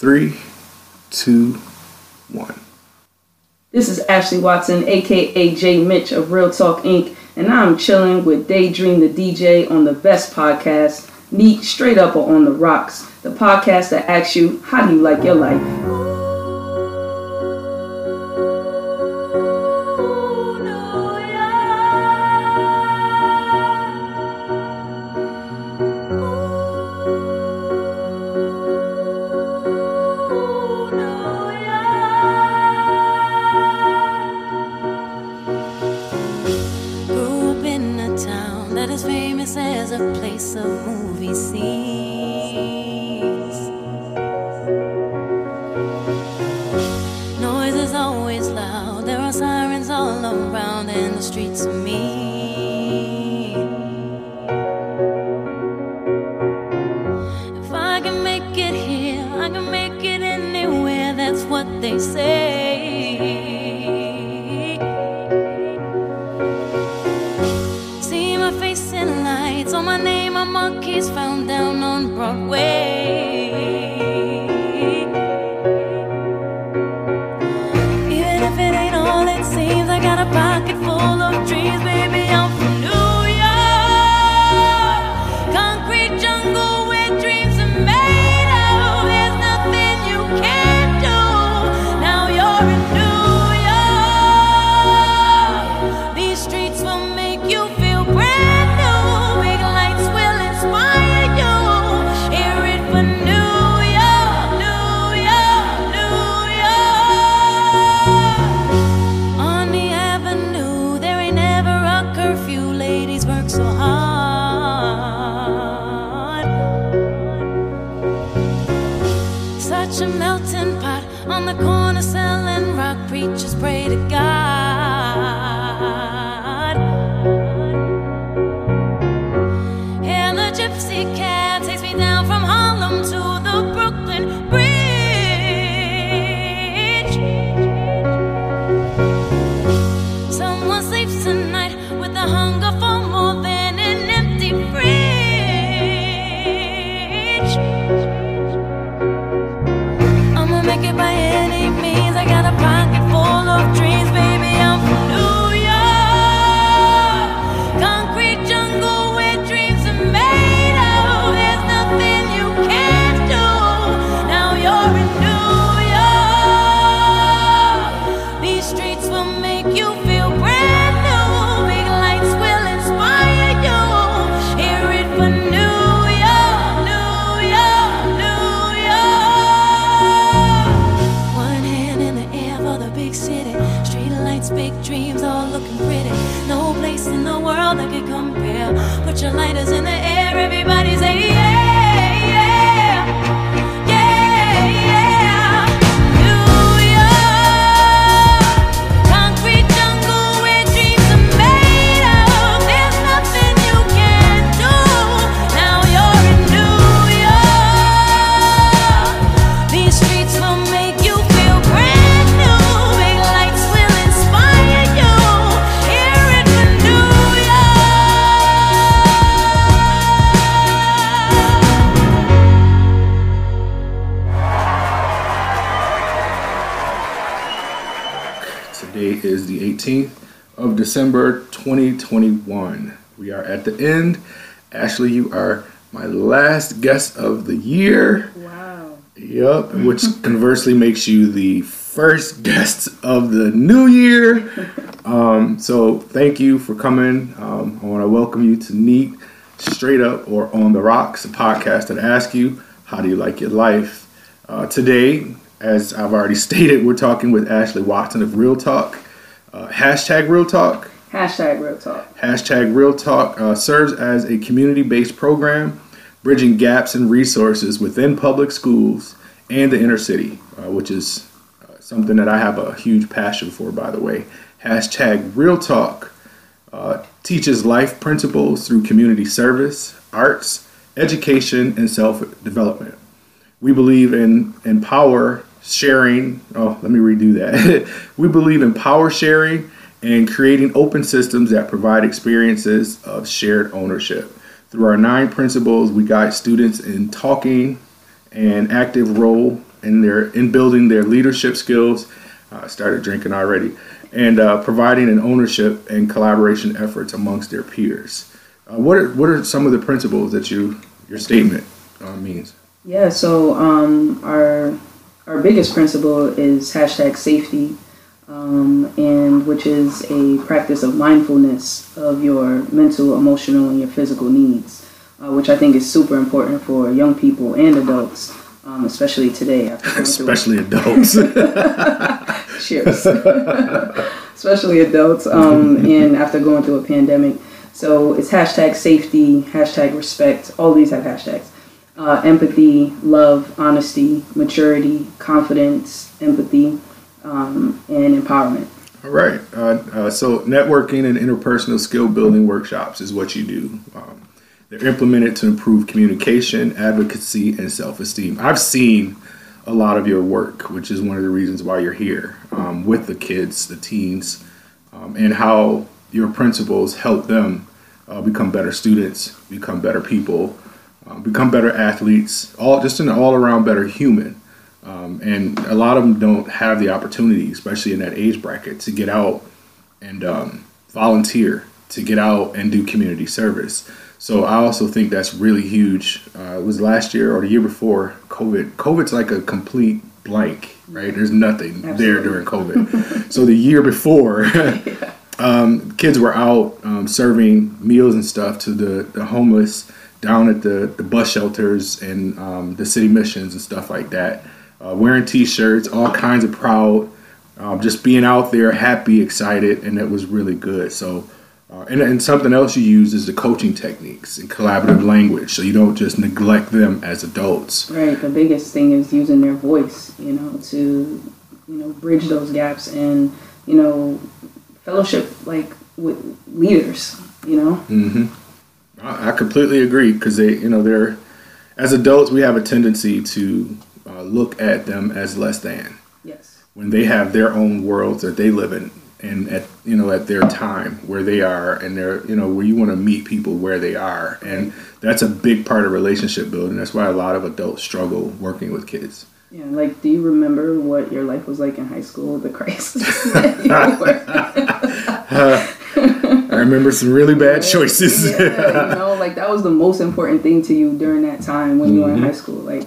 3, 2, 1. This is Ashley Watson, aka Jay Mitch of Real Talk Inc., and I'm chilling with Daydream the DJ on the best podcast, Neat, Straight Up or on the Rocks, the podcast that asks you, how do you like your life? December 2021. We are at the end. Ashley, you are my last guest of the year. Wow. Yep, which conversely makes you the first guest of the new year. So thank you for coming. I want to welcome you to Neat, Straight Up or on the Rocks, a podcast that asks you, how do you like your life? Today, as I've already stated, we're talking with Ashley Watson of Real Talk. Hashtag Real Talk. Hashtag Real Talk. Hashtag Real Talk serves as a community-based program bridging gaps in resources within public schools and the inner city, which is something that I have a huge passion for, by the way. Hashtag Real Talk teaches life principles through community service, arts, education, and self-development. We believe in empower sharing. We believe in power sharing and creating open systems that provide experiences of shared ownership. Through our 9 principles, we guide students in talking and active role in building their leadership skills. I started drinking already, and providing an ownership and collaboration efforts amongst their peers. What are some of the principles that your statement means? Yeah, so our biggest principle is #safety, and which is a practice of mindfulness of your mental, emotional, and your physical needs, which I think is super important for young people and adults, especially today. Especially adults. Cheers. Especially adults, and after going through a pandemic. So it's #safety, #respect. All these have hashtags. Empathy, love, honesty, maturity, confidence, empathy, and empowerment. All right. So networking and interpersonal skill building workshops is what you do. They're implemented to improve communication, advocacy, and self-esteem. I've seen a lot of your work, which is one of the reasons why you're here, with the kids, the teens, and how your principles help them become better students, become better people, become better athletes, just an all-around better human. And a lot of them don't have the opportunity, especially in that age bracket, to get out and volunteer, to get out and do community service. So I also think that's really huge. It was last year or the year before COVID. COVID's like a complete blank, right? There's nothing there during COVID. So the year before, kids were out serving meals and stuff to the homeless down at the bus shelters and the city missions and stuff like that, wearing T-shirts, all kinds of proud, just being out there, happy, excited, and it was really good. So. And something else you use is the coaching techniques and collaborative language, so you don't just neglect them as adults. Right. The biggest thing is using their voice, to, bridge those gaps and, fellowship like with leaders, Mm-hmm. I completely agree, because they, they're, as adults, we have a tendency to look at them as less than. Yes. When they have their own worlds that they live in. And at their time where they are, and they're, where you want to meet people where they are. And that's a big part of relationship building. That's why a lot of adults struggle working with kids. Yeah. Like, do you remember what your life was like in high school? The crisis. I remember some really bad choices. Like that was the most important thing to you during that time when you were in high school. Like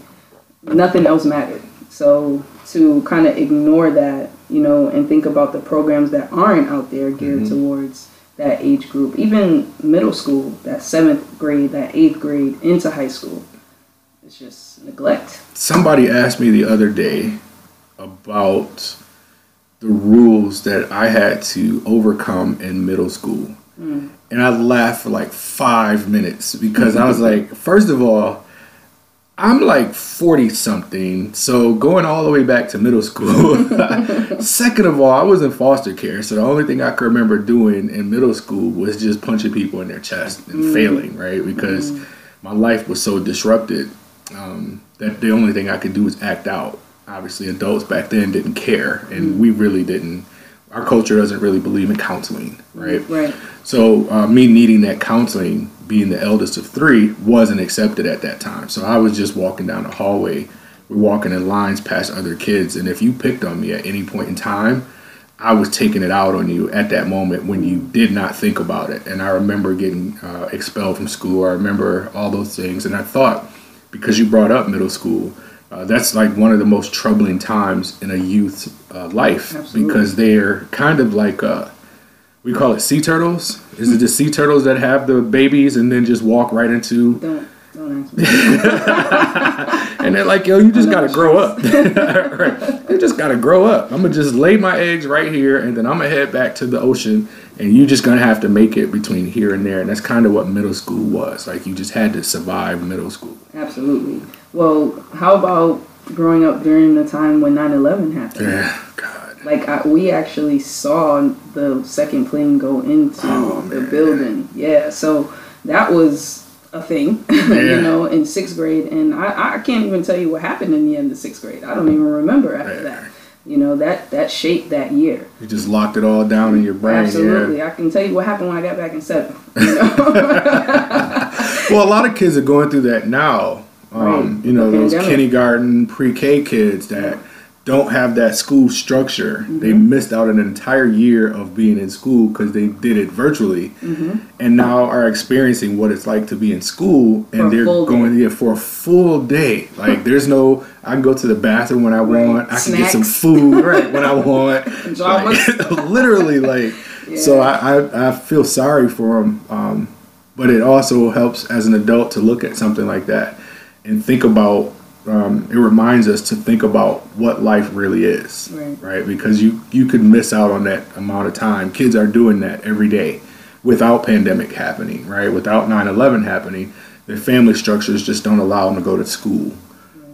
nothing else mattered. So to kind of ignore that, and think about the programs that aren't out there geared towards that age group, even middle school, that 7th grade, that 8th grade, into high school. It's just neglect. Somebody asked me the other day about the rules that I had to overcome in middle school. And I laughed for like 5 minutes because I was like, first of all, I'm like 40-something, so going all the way back to middle school. Second of all, I was in foster care, so the only thing I could remember doing in middle school was just punching people in their chest and failing, right? Because my life was so disrupted that the only thing I could do was act out. Obviously, adults back then didn't care, and we really didn't. Our culture doesn't really believe in counseling, right? Right. So me needing that counseling, being the eldest of 3, wasn't accepted at that time. So I was just walking down the hallway. We're walking in lines past other kids. And if you picked on me at any point in time, I was taking it out on you at that moment when you did not think about it. And I remember getting expelled from school. I remember all those things. And I thought, because you brought up middle school, that's like one of the most troubling times in a youth's life. Absolutely. Because they're kind of like we call it sea turtles. Is it the sea turtles that have the babies and then just walk right into? Don't ask me. And they're like, yo, you just gotta grow up. Right. You just gotta grow up. I'm gonna just lay my eggs right here, and then I'm gonna head back to the ocean, and you just gonna have to make it between here and there. And that's kind of what middle school was. Like, you just had to survive middle school. Absolutely. Well, how about growing up during the time when 9/11 happened? Yeah, God. Like, we actually saw the second plane go into the building. Yeah, so that was a thing, in 6th grade. And I can't even tell you what happened in the end of 6th grade. I don't even remember after that. That shaped that year. You just locked it all down in your brain. Absolutely. Yeah. I can tell you what happened when I got back in 7th. Well, a lot of kids are going through that now. You know, those kindergarten, pre-K kids that don't have that school structure. Mm-hmm. They missed out an entire year of being in school because they did it virtually, and now are experiencing what it's like to be in school, and they're going there for a full day. Like, there's no, I can go to the bathroom when I want. I can get some food when I want. Like, literally, like, so I feel sorry for them. But it also helps as an adult to look at something like that and think about, it reminds us to think about what life really is, right? Because you could miss out on that amount of time. Kids are doing that every day without pandemic happening, right? Without 9/11 happening, their family structures just don't allow them to go to school.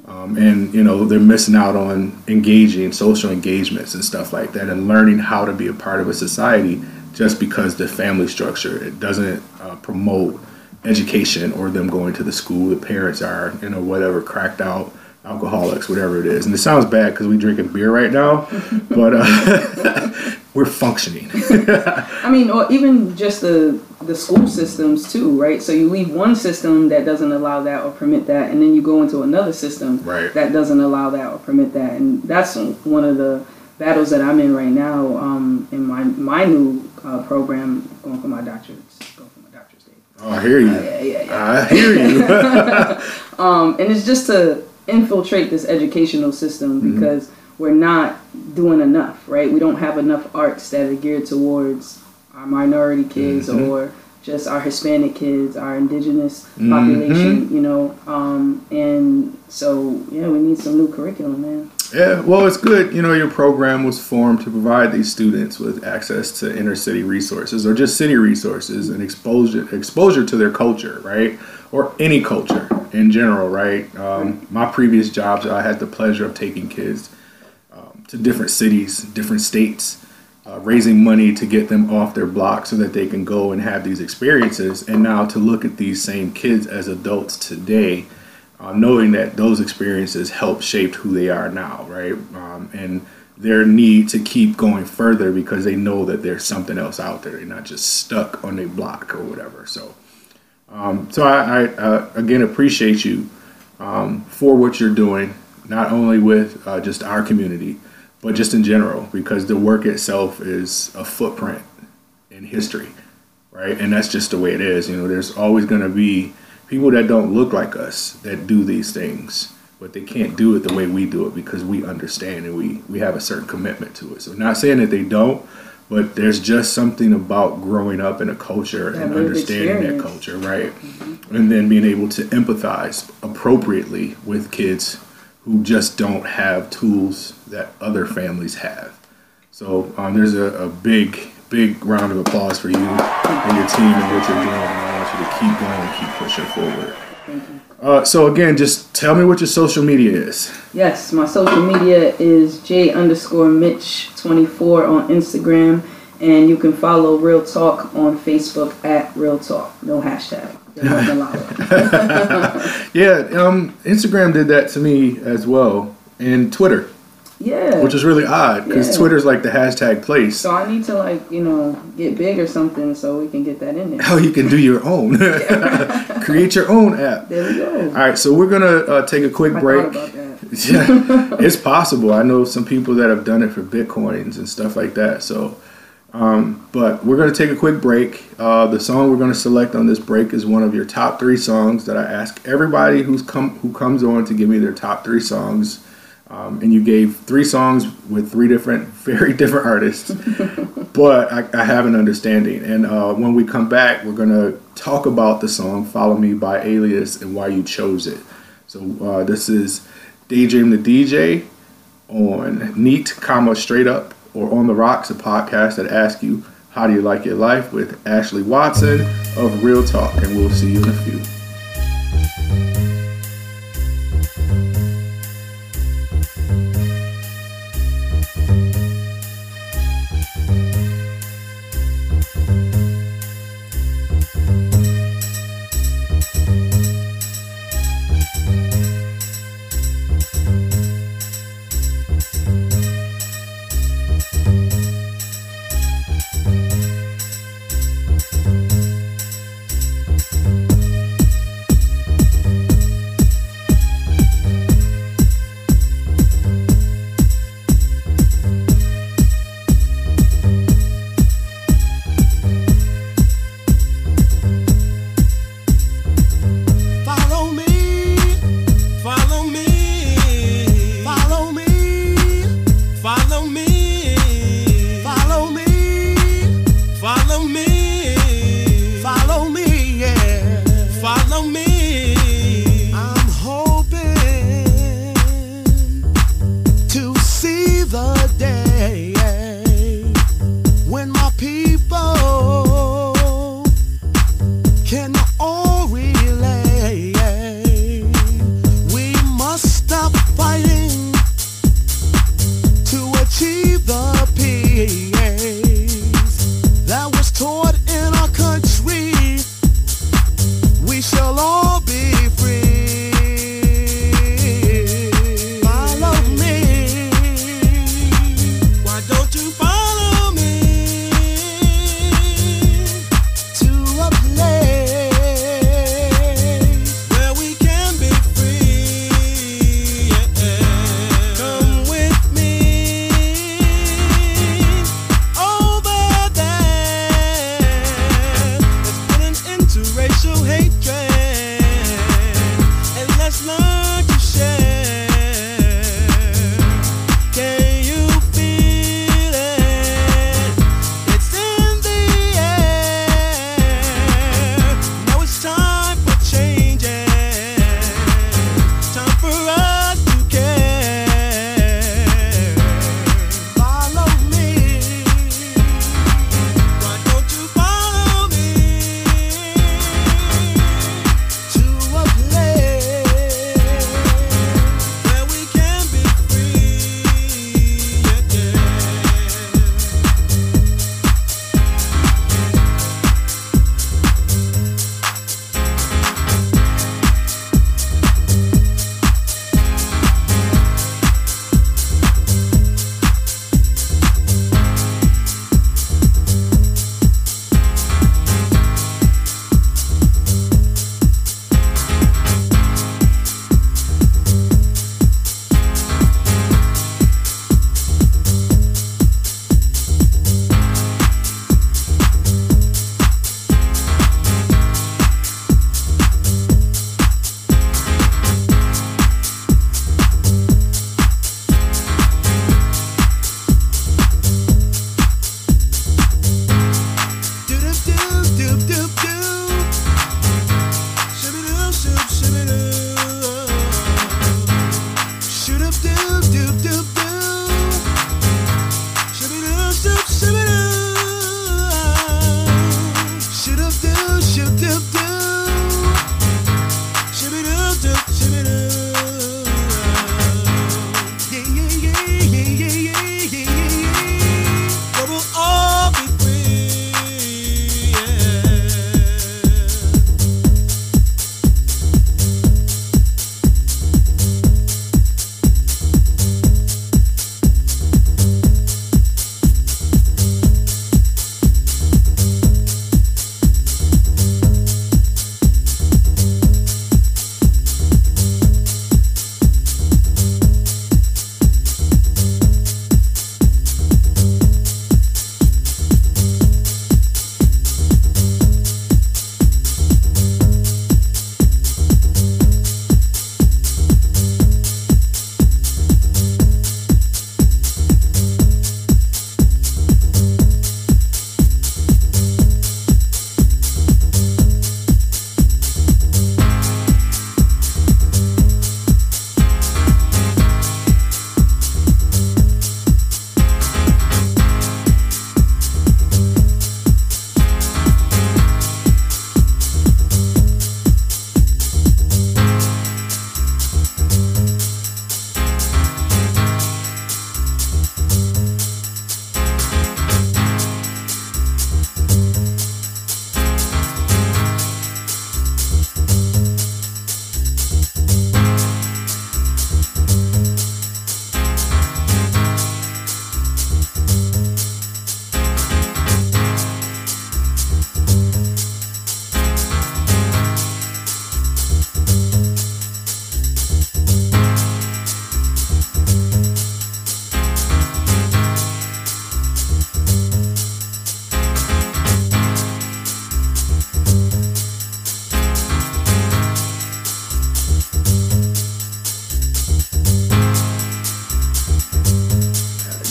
And, you know, they're missing out on engaging social engagements and stuff like that and learning how to be a part of a society just because the family structure, it doesn't promote education or them going to the school. The parents are, you know, whatever, cracked out alcoholics, whatever it is. And it sounds bad because we're drinking beer right now, but we're functioning. I mean, or even just the school systems too, right? So you leave one system that doesn't allow that or permit that, and then you go into another system that doesn't allow that or permit that. And that's one of the battles that I'm in right now, in my new program, going for my doctorate. Oh, I hear you. Yeah. I hear you. And it's just to infiltrate this educational system because we're not doing enough, right? We don't have enough arts that are geared towards our minority kids or just our Hispanic kids, our indigenous population, you know. And so, yeah, we need some new curriculum, man. Yeah, well, it's good. You know, your program was formed to provide these students with access to inner city resources or just city resources and exposure to their culture, right? Or any culture in general, right? My previous jobs, I had the pleasure of taking kids to different cities, different states, raising money to get them off their block so that they can go and have these experiences. And now to look at these same kids as adults today, knowing that those experiences help shape who they are now, right? And their need to keep going further because they know that there's something else out there. They're not just stuck on their block or whatever. So, so I again, appreciate you for what you're doing, not only with just our community, but just in general, because the work itself is a footprint in history, right? And that's just the way it is. You know, there's always going to be people that don't look like us that do these things, but they can't do it the way we do it because we understand and we have a certain commitment to it. So not saying that they don't, but there's just something about growing up in a culture and understanding that culture, right? And then being able to empathize appropriately with kids who just don't have tools that other families have. So there's a big round of applause for you and your team and what you're doing. To keep going, keep pushing forward. Thank you. So again, just tell me what your social media is. Yes, my social media is J_Mitch24 on Instagram, and you can follow Real Talk on Facebook at Real Talk. No hashtag. Instagram did that to me as well, and Twitter. Yeah. Which is really odd because Twitter's like the hashtag place. So I need to get big or something so we can get that in there. Oh, you can do your own. Create your own app. There we go. All right, so we're going to take a quick break. About that. Yeah, it's possible. I know some people that have done it for Bitcoins and stuff like that. So, but we're going to take a quick break. The song we're going to select on this break is one of your top 3 songs that I ask everybody who comes on to give me their top 3 songs. And you gave 3 songs with 3 very different artists, but I have an understanding. And when we come back, we're going to talk about the song Follow Me by Alias and why you chose it. So this is Daydream the DJ on Neat, Straight Up or on the Rocks, a podcast that asks you, how do you like your life, with Ashley Watson of Real Talk. And we'll see you in a few.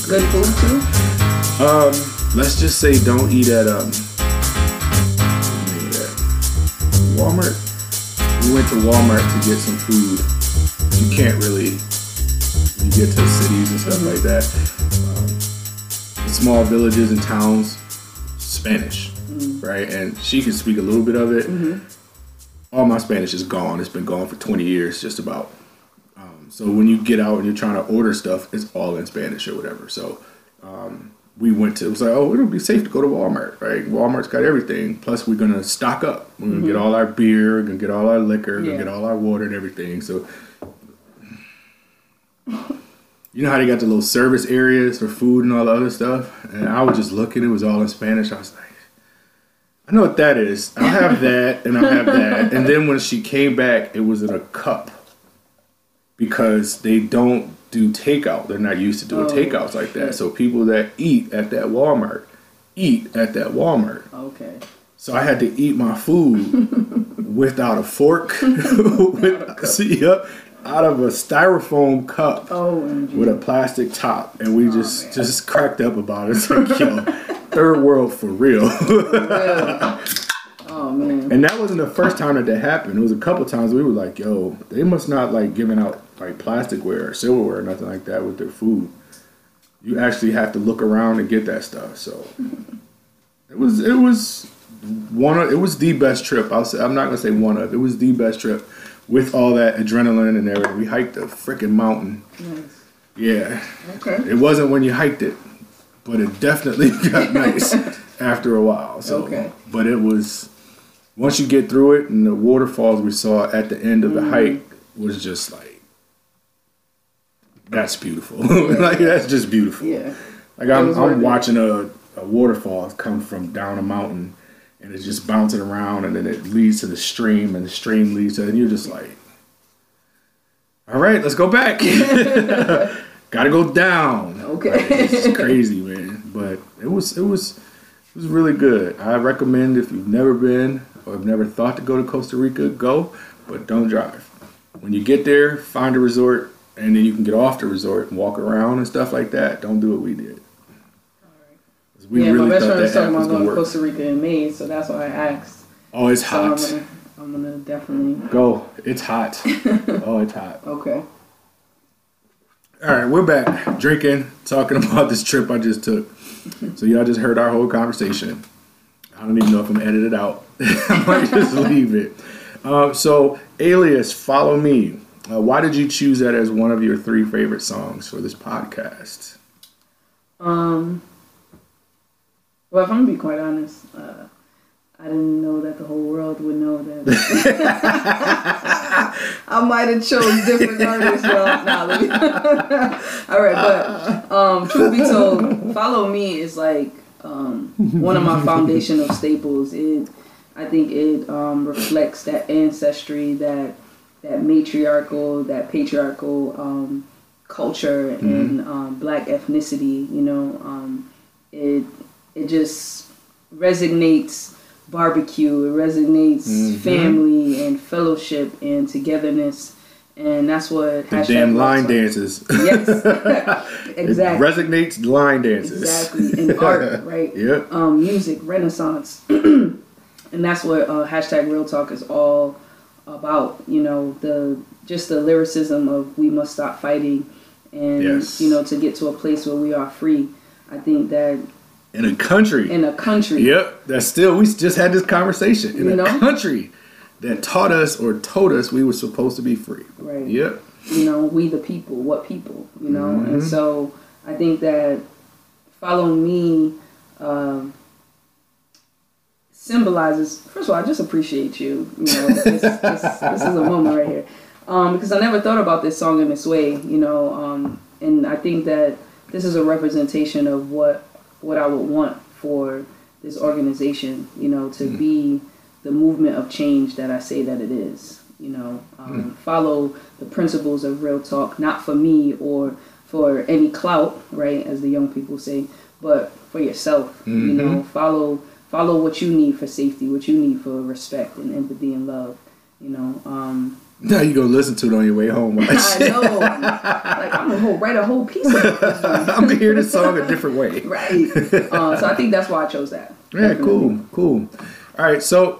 good food too? Let's just say don't eat at Walmart. We went to Walmart to get some food. You can't really. You get to cities and stuff mm-hmm. like that. Small villages and towns, Spanish, mm-hmm. right? And she can speak a little bit of it. Mm-hmm. All my Spanish is gone. It's been gone for 20 years, just about. So when you get out and you're trying to order stuff, it's all in Spanish or whatever. So we went to, it was like, oh, it'll be safe to go to Walmart, right? Walmart's got everything. Plus, we're going to stock up. We're going to mm-hmm. get all our beer. We're going to get all our liquor. We're going to get all our water and everything. So... You know how they got the little service areas for food and all the other stuff? And I would just look at it. It was all in Spanish. I was like, I know what that is. I'll have that, and I'll have that. And then when she came back, it was in a cup because they don't do takeout. They're not used to doing takeouts like that. So people that eat at that Walmart. Okay. So I had to eat my food without a fork. Out of a styrofoam cup with a plastic top, and we just cracked up about it. It's like, yo, third world for real. Oh man! And that wasn't the first time that happened. It was a couple times we were like, yo, they must not like giving out like plasticware or silverware or nothing like that with their food. You actually have to look around and get that stuff. So it was the best trip. I'm not gonna say one of. It was the best trip. With all that adrenaline and everything, we hiked a freaking mountain. Nice. Yeah. Okay. It wasn't when you hiked it, but it definitely got nice after a while. So, but it was, once you get through it, and the waterfalls we saw at the end of the hike was just like, that's beautiful. Like, that's just beautiful. Yeah. Like, I'm watching a waterfall come from down a mountain. And it's just bouncing around, and then it leads to the stream, and the stream leads to, and you're just like, all right, let's go back. Gotta go down. Okay. Like, it's crazy, man. But it was really good. I recommend if you've never been or have never thought to go to Costa Rica, go, but don't drive. When you get there, find a resort, and then you can get off the resort and walk around and stuff like that. Don't do what we did. My best friend was talking about going to Costa Rica in May, so that's why I asked. Oh, it's hot. I'm gonna definitely go. It's hot. Okay. All right, we're back drinking, talking about this trip I just took. So y'all just heard our whole conversation. I don't even know if I'm edited out. I might just leave it. So, Alias, Follow Me. Why did you choose that as one of your three favorite songs for this podcast? Well, if I'm gonna be quite honest, I didn't know that the whole world would know that. I might have chose different artists. All right, but truth be told, Follow Me is like one of my foundational staples. I think it reflects that ancestry, that matriarchal, that patriarchal culture and Black ethnicity. You know, It just resonates barbecue. It resonates family and fellowship and togetherness, and that's what the damn line dances. Yes, exactly. It resonates line dances. Exactly, and art, right? Yeah. Music, Renaissance, and that's what #RealTalk is all about. You know, the lyricism of we must stop fighting, and you know, to get to a place where we are free. I think that. In a country. Yep. That's still, we just had this conversation. A country that taught us or told us we were supposed to be free. Right. Yep. You know, we the people, what people, you know? Mm-hmm. And so I think that Follow Me symbolizes, first of all, I just appreciate you. You know, this is a moment right here. Because I never thought about this song in this way, you know? And I think that this is a representation of what I would want for this organization, you know, to be the movement of change that I say that it is, you know, follow the principles of Real Talk, not for me or for any clout, right, as the young people say, but for yourself, you know, follow what you need for safety, what you need for respect and empathy and love, you know, Now you gonna listen to it on your way home. I know. Like, I'm gonna write a whole piece of it. I'm gonna hear this song a different way. Right. So I think that's why I chose that. Yeah. Definitely. Cool. All right. So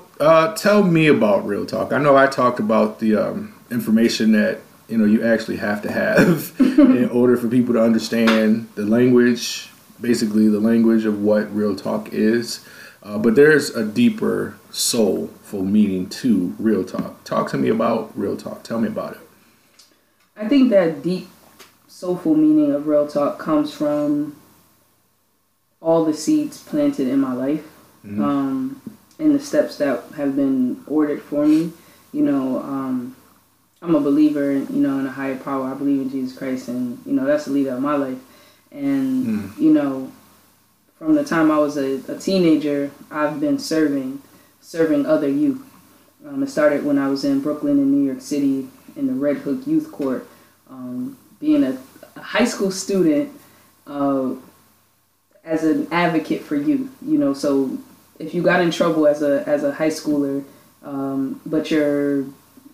tell me about Real Talk. I know I talked about the information that you actually have to have in order for people to understand the language, basically the language of what Real Talk is. But there's a deeper soulful meaning to Real Talk. Talk to me about Real Talk. Tell me about it. I think that deep soulful meaning of Real Talk comes from all the seeds planted in my life, mm-hmm. And the steps that have been ordered for me. I'm a believer, in a higher power. I believe in Jesus Christ, and that's the leader of my life. And from the time I was a teenager, I've been serving other youth. It started when I was in Brooklyn and New York City in the Red Hook Youth Court. Being a high school student as an advocate for youth, So if you got in trouble as a high schooler, but your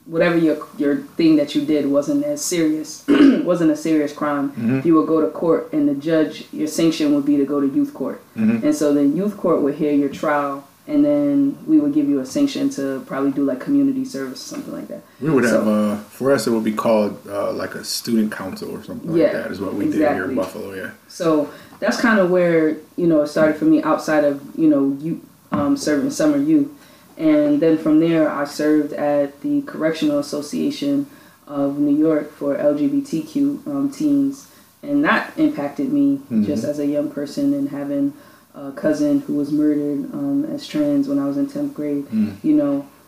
thing that you did wasn't as serious, wasn't a serious crime, mm-hmm. you would go to court, and the judge, your sanction would be to go to youth court. Mm-hmm. And so then youth court would hear your trial, and then we would give you a sanction to probably do like community service or something like that. We would have, for us, it would be called like a student council or something like that is what we did here in Buffalo, yeah. So that's kind of where, it started for me outside of, youth, serving summer youth. And then from there, I served at the Correctional Association of New York for LGBTQ teens. And that impacted me mm-hmm. just as a young person, and having a cousin who was murdered as trans when I was in 10th grade. Mm.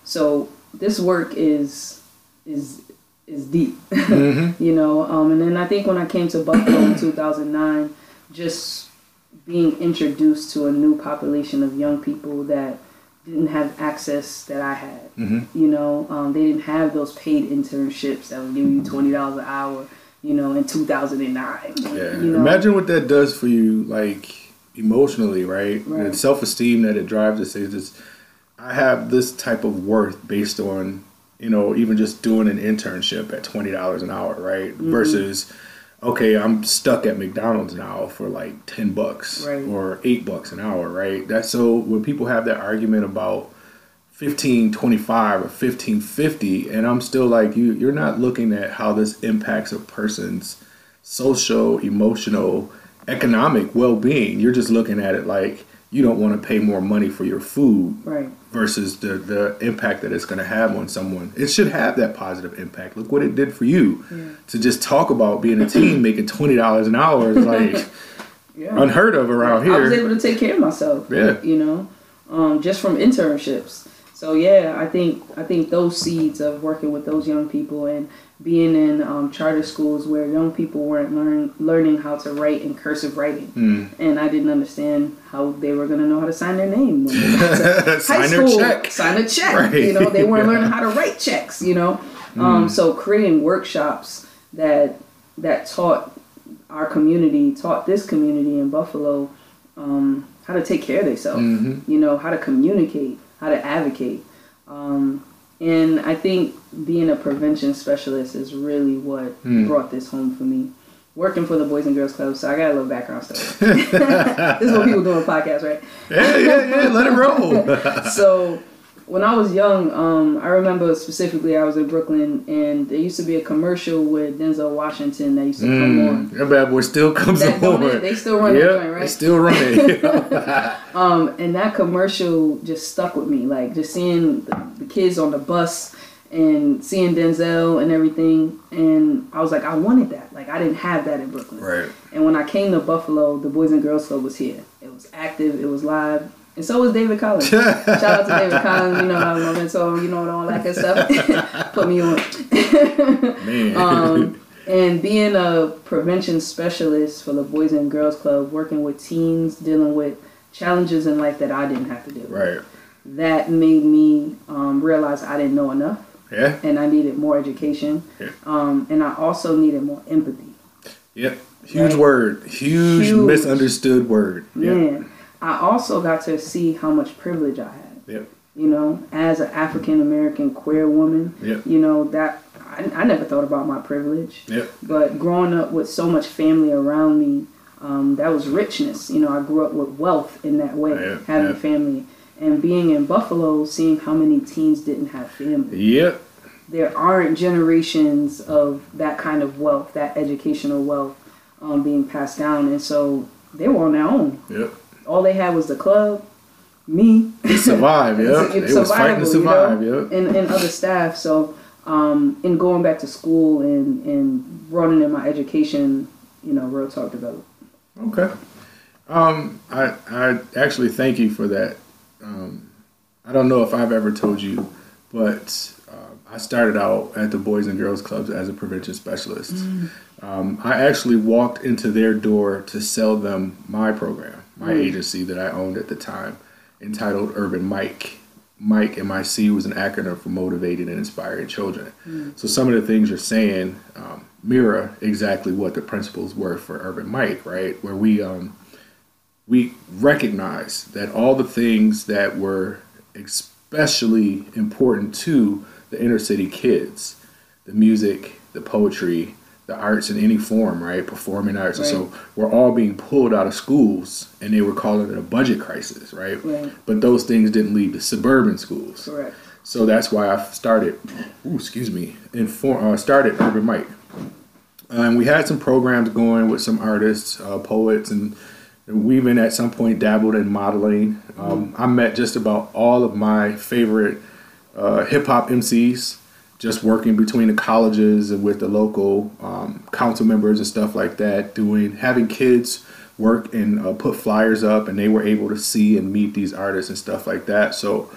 So this work is deep, mm-hmm. And then I think when I came to Buffalo in 2009, just being introduced to a new population of young people that didn't have access that I had, mm-hmm. They didn't have those paid internships that would give you $20 an hour, in 2009. Yeah, imagine what that does for you, like emotionally, right? The self-esteem that it drives to say, "This, I have this type of worth based on, even just doing an internship at $20 an hour, right?" Mm-hmm. Versus, okay, I'm stuck at McDonald's now for like $10 or $8 an hour, right? That's so when people have that argument about $15.25 or $15.50, and I'm still like, you're not looking at how this impacts a person's social, emotional, economic well-being. You're just looking at it like you don't want to pay more money for your food versus the impact that it's going to have on someone. It should have that positive impact. Look what it did for you to just talk about being a teen making $20 an hour is like unheard of around here. I was able to take care of myself, just from internships. So I think those seeds of working with those young people and being in charter schools where young people weren't learning how to write in cursive writing. Mm. And I didn't understand how they were going to know how to sign their name. When they got to high school, sign a check. Right. They weren't learning how to write checks, So creating workshops that taught this community in Buffalo how to take care of themselves, mm-hmm. How to communicate, how to advocate. And I think being a prevention specialist is really what brought this home for me. Working for the Boys and Girls Club, so I got a little background stuff. This is what people do on podcasts, right? Yeah, let it roll. So when I was young, I remember specifically I was in Brooklyn, and there used to be a commercial with Denzel Washington that used to come on. That bad boy still comes on. They still run that joint, right? They still run it. And that commercial just stuck with me. Like, just seeing the kids on the bus and seeing Denzel and everything. And I was like, I wanted that. Like, I didn't have that in Brooklyn. Right. And when I came to Buffalo, the Boys and Girls Club was here. It was active. It was live. And so was David Collins. Shout out to David Collins, I was my mentor, and all that good stuff. Put me on. Man. And being a prevention specialist for the Boys and Girls Club, working with teens, dealing with challenges in life that I didn't have to deal with. Right. That made me realize I didn't know enough. Yeah. And I needed more education. Yeah. And I also needed more empathy. Yep. Huge word. Huge misunderstood word. Yeah. Man. I also got to see how much privilege I had. Yep. you know, as an African-American queer woman, yep. you know, that I never thought about my privilege. Yep. But growing up with so much family around me, that was richness. You know, I grew up with wealth in that way, yep. having yep. family. And being in Buffalo, seeing how many teens didn't have family. Yep. There aren't generations of that kind of wealth, that educational wealth being passed down. And so they were on their own. Yep. All they had was the club, me. Survive, yeah. It was fighting to survive, you know? Yeah. And other staff. So in going back to school and broadening my education, you know, Real Talk developed. Okay. I actually thank you for that. I don't know if I've ever told you, but I started out at the Boys and Girls Clubs as a prevention specialist. Mm. I actually walked into their door to sell them my program, my agency that I owned at the time, entitled Urban Mike. Mike, M-I-C, was an acronym for Motivated and Inspiring Children. Mm. So some of the things you're saying mirror exactly what the principles were for Urban Mike, right? Where we recognize that all the things that were especially important to the inner city kids, the music, the poetry, the arts in any form, right? Performing arts. Right. And so we're all being pulled out of schools, and they were calling it a budget crisis, right? Right. But those things didn't lead to suburban schools. Correct. So that's why I started, started Urban Mike. And we had some programs going with some artists, poets, and we even at some point dabbled in modeling. I met just about all of my favorite hip-hop MCs, just working between the colleges and with the local council members and stuff like that, having kids work and put flyers up, and they were able to see and meet these artists and stuff like that. So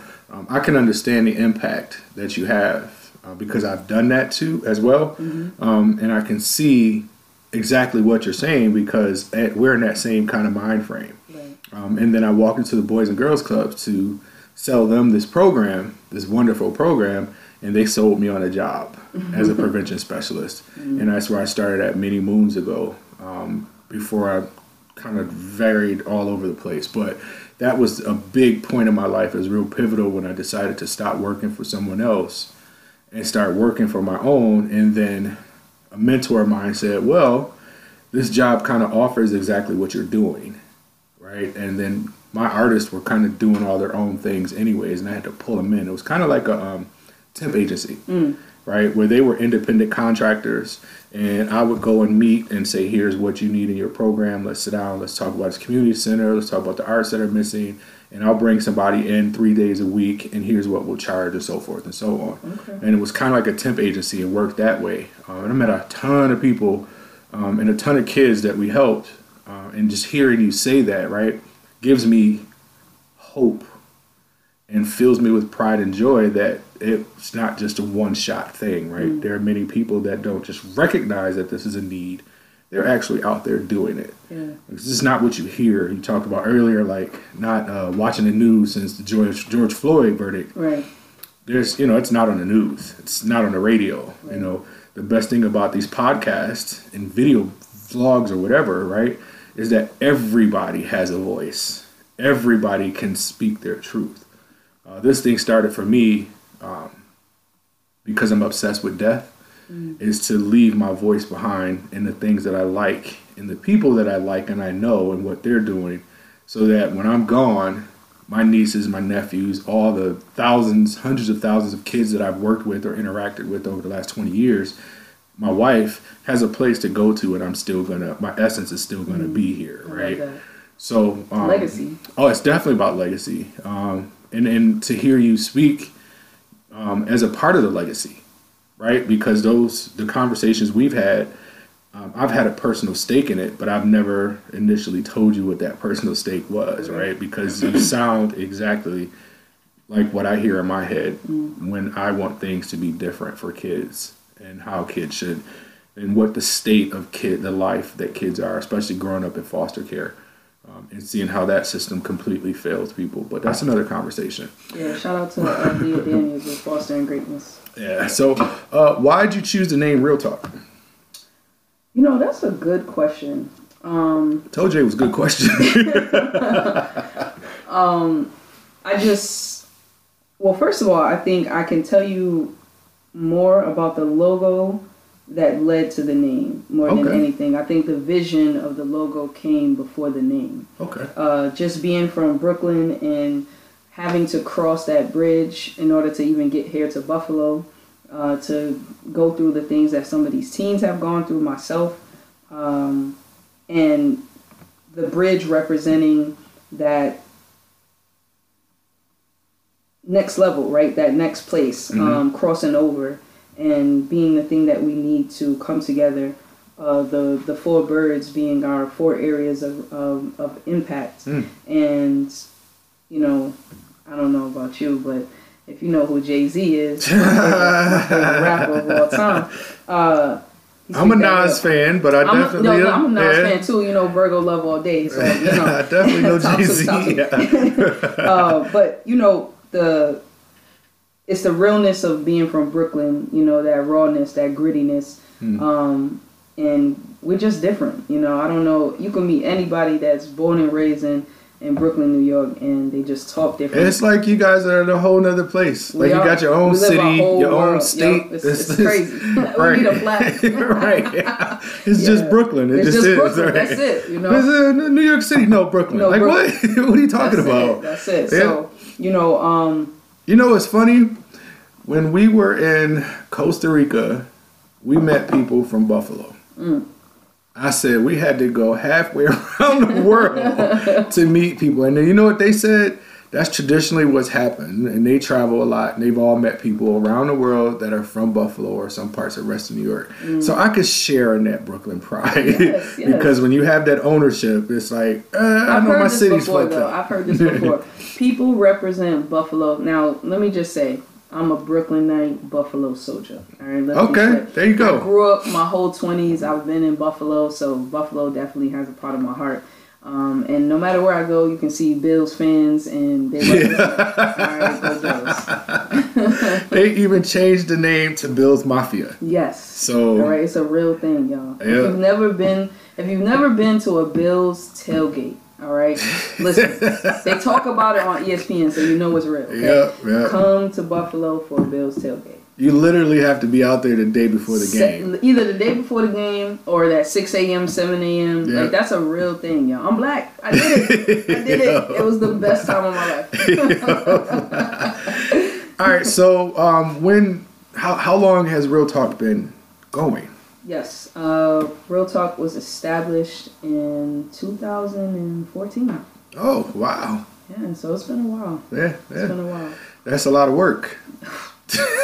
I can understand the impact that you have because I've done that too as well. Mm-hmm. And I can see exactly what you're saying because we're in that same kind of mind frame. Right. And then I walk into the Boys and Girls Clubs to sell them this program, this wonderful program, and they sold me on a job as a prevention specialist. Mm-hmm. And that's where I started at many moons ago before I kind of varied all over the place. But that was a big point in my life. It was real pivotal when I decided to stop working for someone else and start working for my own. And then a mentor of mine said, well, this job kind of offers exactly what you're doing, right? And then my artists were kind of doing all their own things anyways, and I had to pull them in. It was kind of like a temp agency, right? Where they were independent contractors, and I would go and meet and say, here's what you need in your program. Let's sit down. Let's talk about this community center. Let's talk about the arts that are missing. And I'll bring somebody in 3 days a week, and here's what we'll charge and so forth and so on. Okay. And it was kind of like a temp agency and worked that way. And I met a ton of people and a ton of kids that we helped. And just hearing you say that, right, gives me hope and fills me with pride and joy that it's not just a one-shot thing, right? Mm. There are many people that don't just recognize that this is a need. They're actually out there doing it. Yeah. This is not what you hear. You talked about earlier, like not watching the news since the George Floyd verdict. Right. There's, you know, it's not on the news. It's not on the radio. Right. You know, the best thing about these podcasts and video vlogs or whatever, right, is that everybody has a voice. Everybody can speak their truth. This thing started for me because I'm obsessed with death. Mm. Is to leave my voice behind in the things that I like and the people that I like and I know and what they're doing, so that when I'm gone, my nieces, my nephews, all the thousands, hundreds of thousands of kids that I've worked with or interacted with over the last 20 years, my wife has a place to go to, and I'm still gonna, my essence is still gonna be here, right? Like so legacy. Oh, it's definitely about legacy, and to hear you speak as a part of the legacy. Right, because the conversations we've had, I've had a personal stake in it, but I've never initially told you what that personal stake was, right? Because you sound exactly like what I hear in my head when I want things to be different for kids and how kids should, and what the state of the life that kids are, especially growing up in foster care. And seeing how that system completely fails people. But that's another conversation. Yeah, shout out to Leah Daniels with Fostering Greatness. Yeah, so why did you choose the name Real Talk? You know, that's a good question. I told you it was a good question. I just, Well, first of all, I think I can tell you more about the logo that led to the name more than anything. I think the vision of the logo came before the name. Okay. Just being from Brooklyn and having to cross that bridge in order to even get here to Buffalo, to go through the things that some of these teens have gone through, myself, and the bridge representing that next level, right? That next place, mm-hmm. Crossing over and being the thing that we need to come together. The four birds being our four areas of impact. Mm. And, you know, I don't know about you, but if you know who Jay-Z is, my favorite rapper of all time. I'm a Nas fan, but I'm a Nas fan too. You know, Virgo love all day. So, you know. I definitely know Jay-Z. But, you know, it's the realness of being from Brooklyn, you know, that rawness, that grittiness. Mm. And we're just different, you know. I don't know. You can meet anybody that's born and raised in Brooklyn, New York, and they just talk different. It's like you guys are in a whole nother place. Like you got your own city, your own state. Yo, it's crazy. Right. We need a flat. Right. Yeah. It's just Brooklyn. It's just Brooklyn. Right. That's it. You know. It's New York City. No, Brooklyn. No, like Brooklyn. What? What are you talking about? That's it. Yeah. So, you know. You know, it's funny. When we were in Costa Rica, we met people from Buffalo. Mm. I said we had to go halfway around the world to meet people. And then, you know what they said? That's traditionally what's happened. And they travel a lot. And they've all met people around the world that are from Buffalo or some parts of the rest of New York. Mm. So I could share in that Brooklyn pride. Yes, yes. Because when you have that ownership, it's like, I know my city's fucked up. I've heard this before. People represent Buffalo. Now, let me just say, I'm a Brooklynite, Buffalo soldier. All right, there you go. I grew up my whole 20s. I've been in Buffalo, so Buffalo definitely has a part of my heart. And no matter where I go, you can see Bills fans, and they They even changed the name to Bills Mafia. Yes. So, all right, it's a real thing, y'all. Yeah. If you've never been to a Bills tailgate, all right, listen, they talk about it on ESPN, so you know it's real. Okay? Yep. Come to Buffalo for a Bills tailgate. You literally have to be out there the day before the game. Either the day before the game or that 6 a.m., 7 a.m. Yep. Like, that's a real thing, y'all. I'm black. I did it. It was the best time of my life. All right, so how long has Real Talk been going? Yes, Real Talk was established in 2014. Oh, wow. Yeah, so it's been a while. It's been a while. That's a lot of work.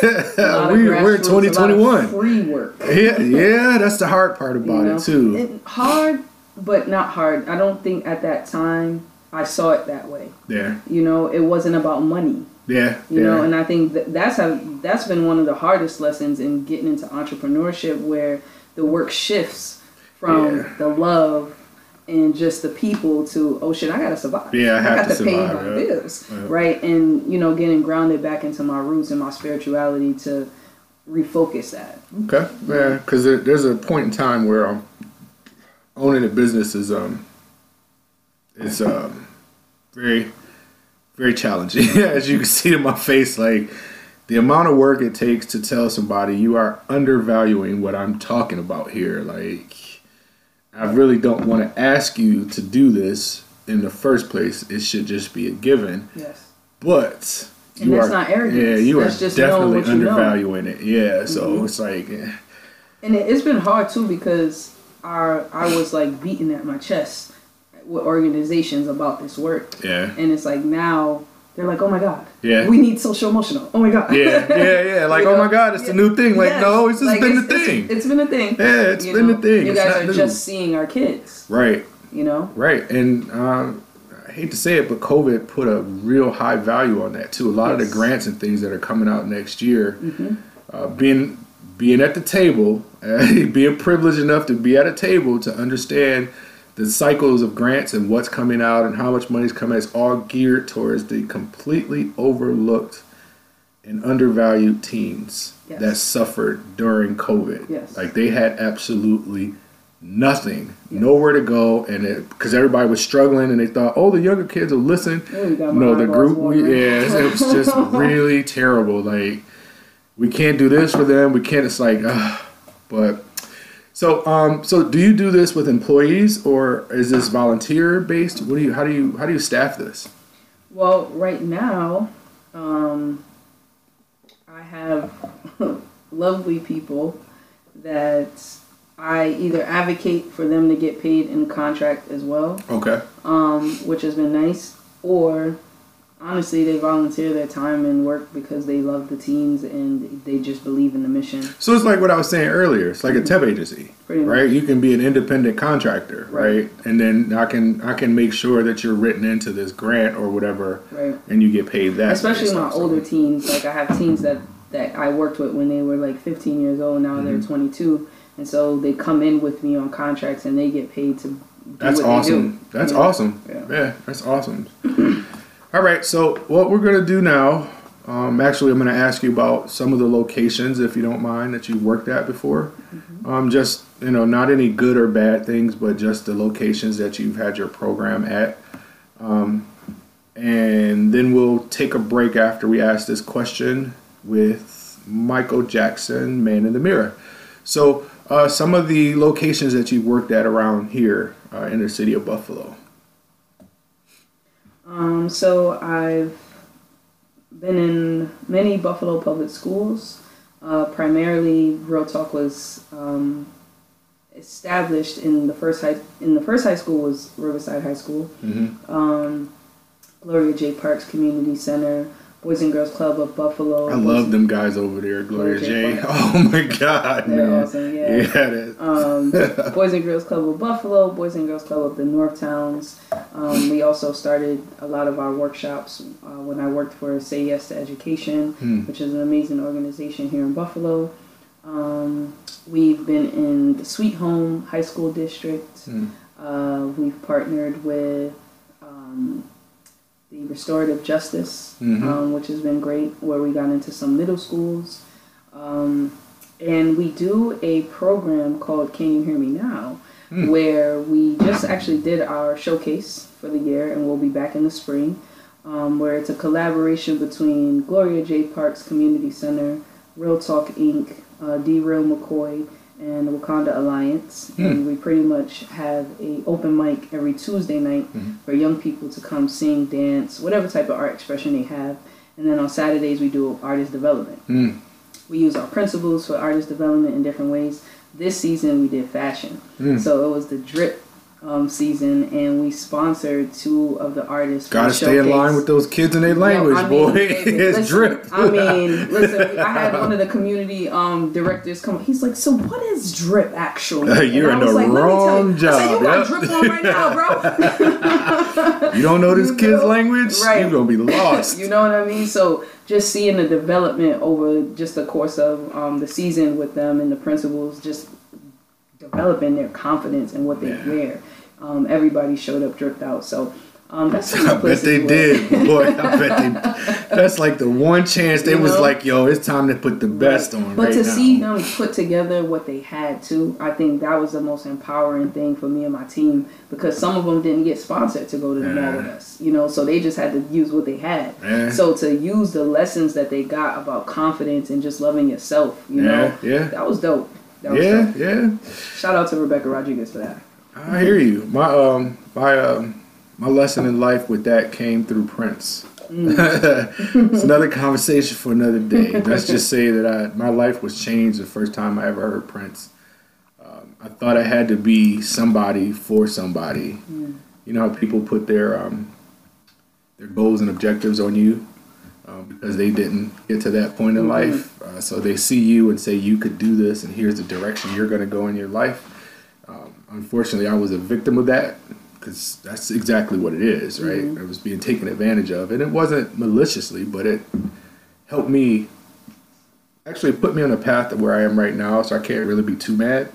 We're in 2021. Free work. Yeah, that's the hard part about it, too. Hard, but not hard. I don't think at that time I saw it that way. Yeah. You know, it wasn't about money. Yeah. You know, and I think that's been one of the hardest lessons in getting into entrepreneurship, where the work shifts from the love and just the people to, oh shit, I gotta survive. Yeah, I have to survive, pay my bills, right? And you know, getting grounded back into my roots and my spirituality to refocus that. Okay, yeah, because there's a point in time where owning a business is very, very challenging, as you can see in my face. Like, the amount of work it takes to tell somebody you are undervaluing what I'm talking about here. Like, I really don't want to ask you to do this in the first place. It should just be a given. Yes. But and you that's are not arrogance. Yeah, you that's are just definitely you undervaluing know. It. Yeah. So it's like, yeah. And it's been hard too, because I was like beaten at my chest with organizations about this work. Yeah. And it's like, now they're like, oh my God. Yeah. We need social emotional. Oh my God. Yeah. Like, oh my God, it's the new thing. Like, no, it's just like, been the thing. It's been a thing. Yeah, it's been a thing. You guys are just seeing our kids. Right. You know? Right. And I hate to say it, but COVID put a real high value on that too. A lot of the grants and things that are coming out next year, being at the table, being privileged enough to be at a table to understand the cycles of grants and what's coming out and how much money's coming out is all geared towards the completely overlooked and undervalued teens that suffered during COVID. Yes. Like, they had absolutely nothing, nowhere to go, and it because everybody was struggling, and they thought, oh, the younger kids will listen. No, the group, it was just really terrible. Like, we can't do this for them. We can't. It's like, but so do you do this with employees, or is this volunteer based? What do you? How do you staff this? Well, right now, I have lovely people that I either advocate for them to get paid in contract as well. Okay. Which has been nice. Or, honestly, they volunteer their time and work because they love the teams and they just believe in the mission. So it's like what I was saying earlier. It's like a temp agency, right? You can be an independent contractor, right? And then I can make sure that you're written into this grant or whatever, and you get paid that. Especially my older teams. Like, I have teams that I worked with when they were like 15 years old. Now they're 22. And so they come in with me on contracts, and they get paid to do That's awesome. Yeah, that's awesome. All right, so what we're going to do now, actually I'm going to ask you about some of the locations, if you don't mind, that you worked at before. Mm-hmm. Just, not any good or bad things, but just the locations that you've had your program at. And then we'll take a break after we ask this question with Michael Jackson, Man in the Mirror. So some of the locations that you worked at around here in the city of Buffalo. So I've been in many Buffalo public schools. Primarily, Real Talk was established in the first high school was Riverside High School. Mm-hmm. Gloria J. Parks Community Center. Boys and Girls Club of Buffalo. I love them guys over there, Gloria J. Oh my God, man. Awesome, yeah. Boys and Girls Club of Buffalo, Boys and Girls Club of the North Towns. We also started a lot of our workshops when I worked for Say Yes to Education, which is an amazing organization here in Buffalo. We've been in the Sweet Home High School District. We've partnered with Restorative Justice, which has been great, where we got into some middle schools. And we do a program called Can You Hear Me Now, where we just actually did our showcase for the year, and we'll be back in the spring, where it's a collaboration between Gloria J. Parks Community Center, Real Talk Inc., D. Real McCoy, and the Wakanda Alliance, and we pretty much have a open mic every Tuesday night for young people to come sing, dance, whatever type of art expression they have, and then on Saturdays we do artist development. We use our principles for artist development in different ways. This season we did fashion, so it was the drip season, and we sponsored two of the artists. Gotta stay in line with those kids and their language, boy. It's drip. Listen, I had one of the community directors come. He's like, "So what is drip actually?" You're in the wrong job. I said, "You got drip on right now, bro." You don't know this kid's language? Right. You're gonna be lost. You know what I mean? So just seeing the development over just the course of the season with them and the principals, just developing their confidence in what they wear. Everybody showed up dripped out, so that's I bet they did, boy. I bet they. That's like the one chance they was like, "Yo, it's time to put the best on." But right to now. See them put together what they had too, I think that was the most empowering thing for me and my team, because some of them didn't get sponsored to go to the mall with us, so they just had to use what they had. So to use the lessons that they got about confidence and just loving yourself, that was dope. Shout out to Rebecca Rodriguez for that. I hear you. My lesson in life with that came through Prince. It's another conversation for another day. Let's just say that my life was changed the first time I ever heard Prince. I thought I had to be somebody for somebody. You know how people put their goals and objectives on you because they didn't get to that point in life. So they see you and say, you could do this, and here's the direction you're going to go in your life. Unfortunately, I was a victim of that, because that's exactly what it is, right? I was being taken advantage of, and it wasn't maliciously, but it helped me, actually put me on a path to where I am right now, so I can't really be too mad.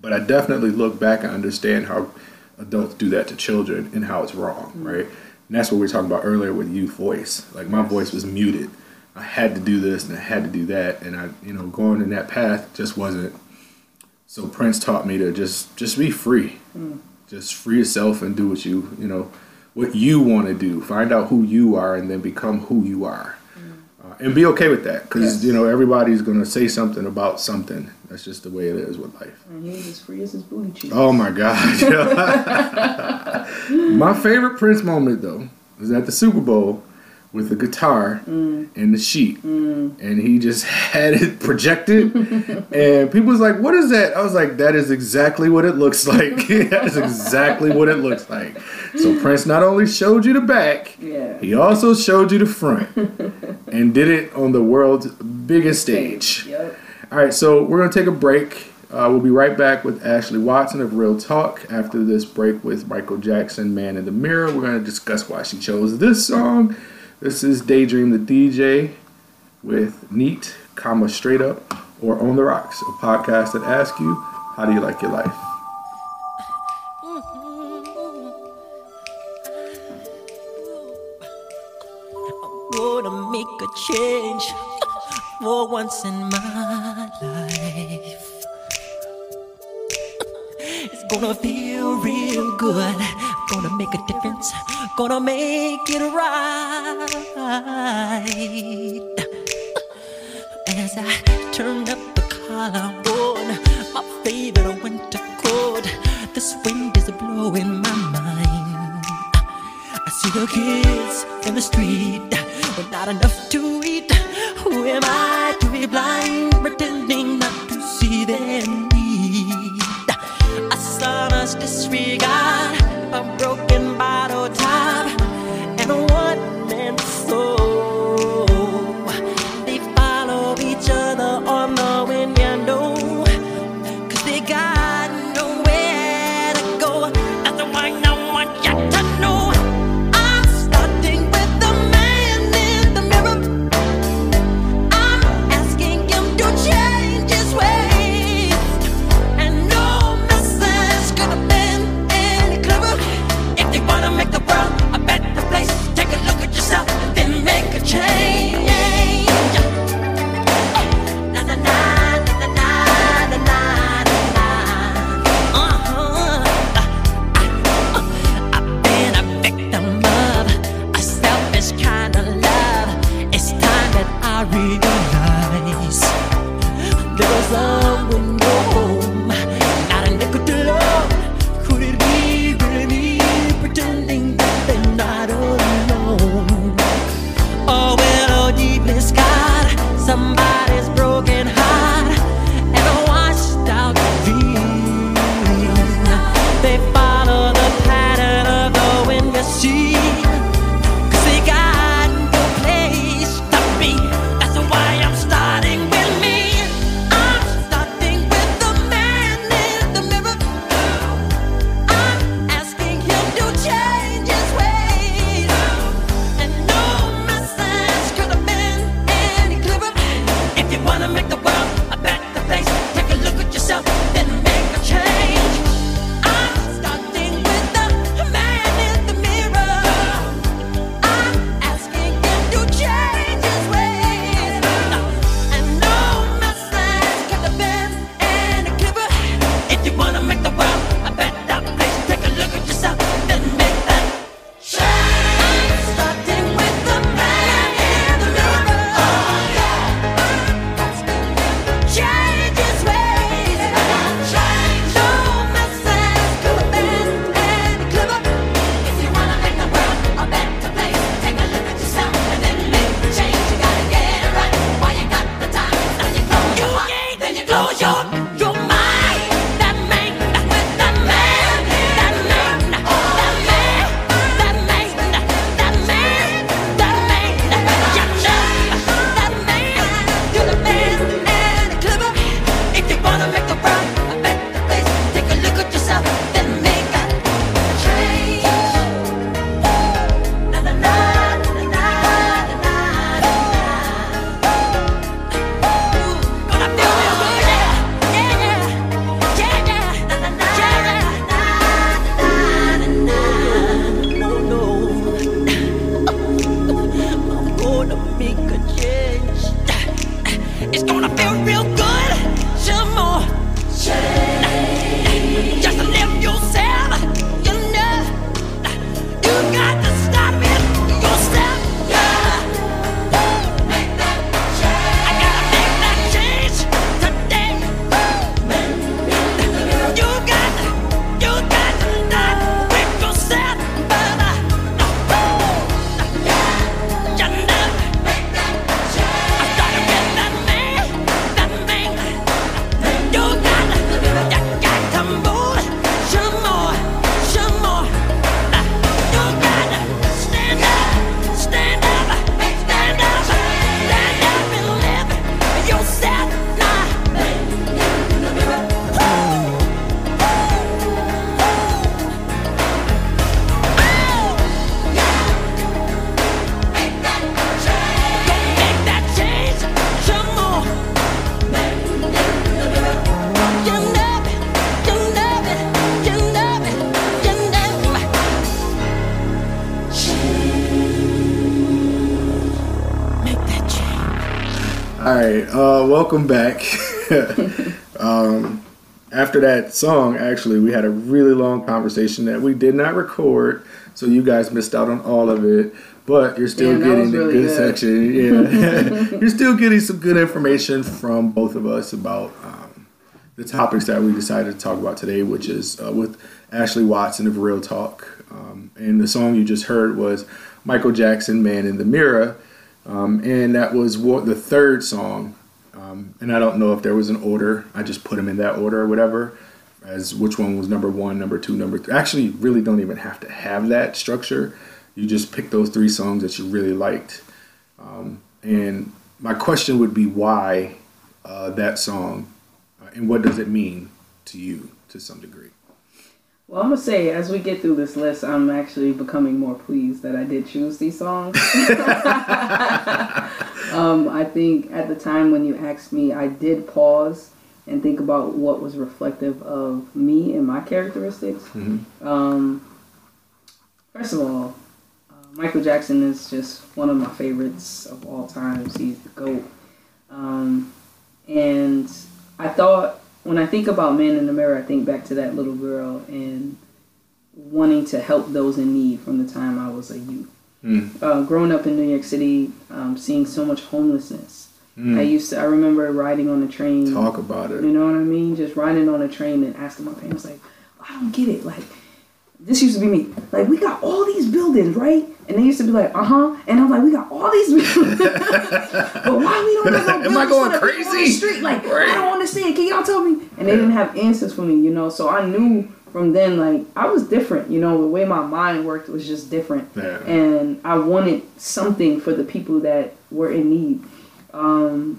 But I definitely look back and understand how adults do that to children and how it's wrong, right? And that's what we were talking about earlier with youth voice. Like, my voice was muted. I had to do this and I had to do that, and I, going in that path just wasn't So Prince taught me to just be free. Mm. Just free yourself and do what what you want to do. Find out who you are and then become who you are. Mm. And be okay with that, because, everybody's going to say something about something. That's just the way it is with life. And he's as free as his booty cheeks. Oh, my God. My favorite Prince moment, though, was at the Super Bowl with the guitar and the sheet. Mm. And he just had it projected. And people was like, what is that? I was like, that is exactly what it looks like. That is exactly what it looks like. So Prince not only showed you the back, he also showed you the front. And did it on the world's biggest stage. Yep. All right, so we're going to take a break. We'll be right back with Ashley Watson of Real Talk. After this break with Michael Jackson, Man in the Mirror, we're going to discuss why she chose this song. This is Daydream the DJ with Neat, Straight Up or on the Rocks, a podcast that asks you, how do you like your life? I'm gonna make a change for once in my life. It's gonna feel real good. Gonna make a difference. Gonna make it right. As I turn up the collar on my favorite winter coat, this wind is blowing my mind. I see the kids in the street with not enough to eat. Who am I to be blind, pretending not to see them? Honest disregard, a broken bottle top, and a one-man soul. They follow each other on the wind, you know, 'cause they got nowhere to go. That's the one I want you to know. I'm starting with the man in the mirror. I'm asking him to change his way. Alright, welcome back. After that song, actually, we had a really long conversation that we did not record, so you guys missed out on all of it. But you're still getting the really good section. Yeah. You're still getting some good information from both of us about the topics that we decided to talk about today, which is with Ashley Watson of Real Talk. And the song you just heard was Michael Jackson, Man in the Mirror. And that was the third song. And I don't know if there was an order. I just put them in that order or whatever, as which one was number one, number two, number three. Actually, you really don't even have to have that structure. You just pick those three songs that you really liked. And my question would be why that song, and what does it mean to you to some degree? Well, I'm going to say, as we get through this list, I'm actually becoming more pleased that I did choose these songs. I think at the time when you asked me, I did pause and think about what was reflective of me and my characteristics. Mm-hmm. First of all, Michael Jackson is just one of my favorites of all times. He's the GOAT. And I thought, when I think about Man in the Mirror, I think back to that little girl and wanting to help those in need from the time I was a youth. Mm. Growing up in New York City, seeing so much homelessness. Mm. I remember riding on the train. Talk about it. You know what I mean? Just riding on a train and asking my parents, like, I don't get it. Like, this used to be me. Like, we got all these buildings, right? And they used to be like, uh-huh. And I'm like, we got all these buildings. But why we don't have no buildings? Am I going crazy? On the street? Like, right. I don't understand. Can y'all tell me? And they didn't have answers for me, you know? So I knew from then, like, I was different, you know? The way my mind worked was just different. Yeah. And I wanted something for the people that were in need. And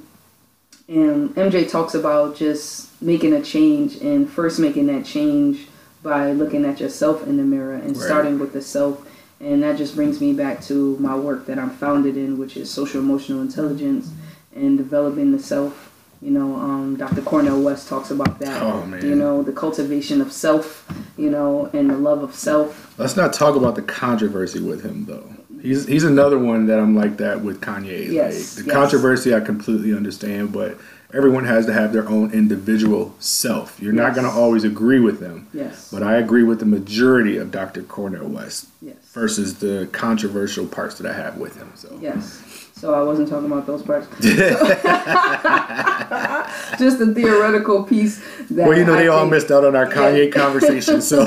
MJ talks about just making a change and first making that change by looking at yourself in the mirror and right. starting with the self. And that just brings me back to my work that I'm founded in, which is social emotional intelligence and developing the self. You know, Dr. Cornel West talks about that. Oh, man. You know, the cultivation of self, you know, and the love of self. Let's not talk about the controversy with him, though. He's another one that I'm like that with Kanye. Yes. Like, the controversy I completely understand, but everyone has to have their own individual self. You're not going to always agree with them. Yes. But I agree with the majority of Dr. Cornel West versus the controversial parts that I have with him. So. Yes. So I wasn't talking about those parts. Just the theoretical piece. That well, you know, they all missed out on our Kanye conversation. So,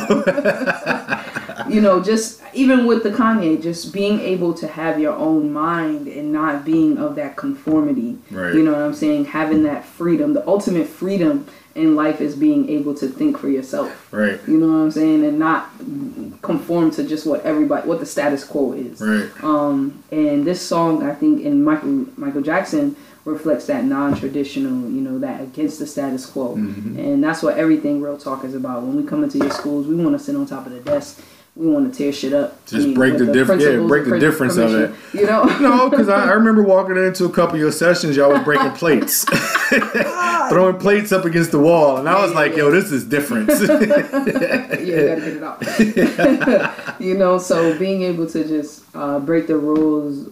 you know, just even with the Kanye, just being able to have your own mind and not being of that conformity. Right. You know what I'm saying? Having that freedom, the ultimate freedom in life is being able to think for yourself. Right. You know what I'm saying? And not conform to just what the status quo is. Right. And this song, I think, in Michael Jackson reflects that non-traditional, you know, that against the status quo. Mm-hmm. And that's what everything Real Talk is about. When we come into your schools, we want to sit on top of the desk. We want to tear shit up. Just break the difference of it. You know? No, because I remember walking into a couple of your sessions, y'all was breaking plates. Throwing plates up against the wall. And I was like, yo, this is different. You gotta get it off. You know, so being able to just break the rules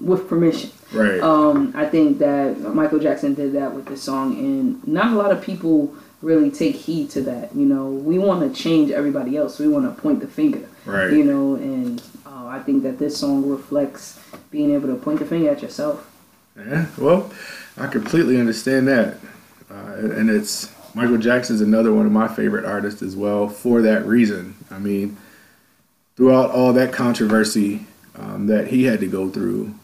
with permission. Right. I think that Michael Jackson did that with this song. And not a lot of people really take heed to that. You know, we want to change everybody else. We want to point the finger. Right. You know, and I think that this song reflects being able to point the finger at yourself. Yeah, well, I completely understand that. And it's Michael Jackson's another one of my favorite artists as well for that reason. I mean, throughout all that controversy that he had to go through,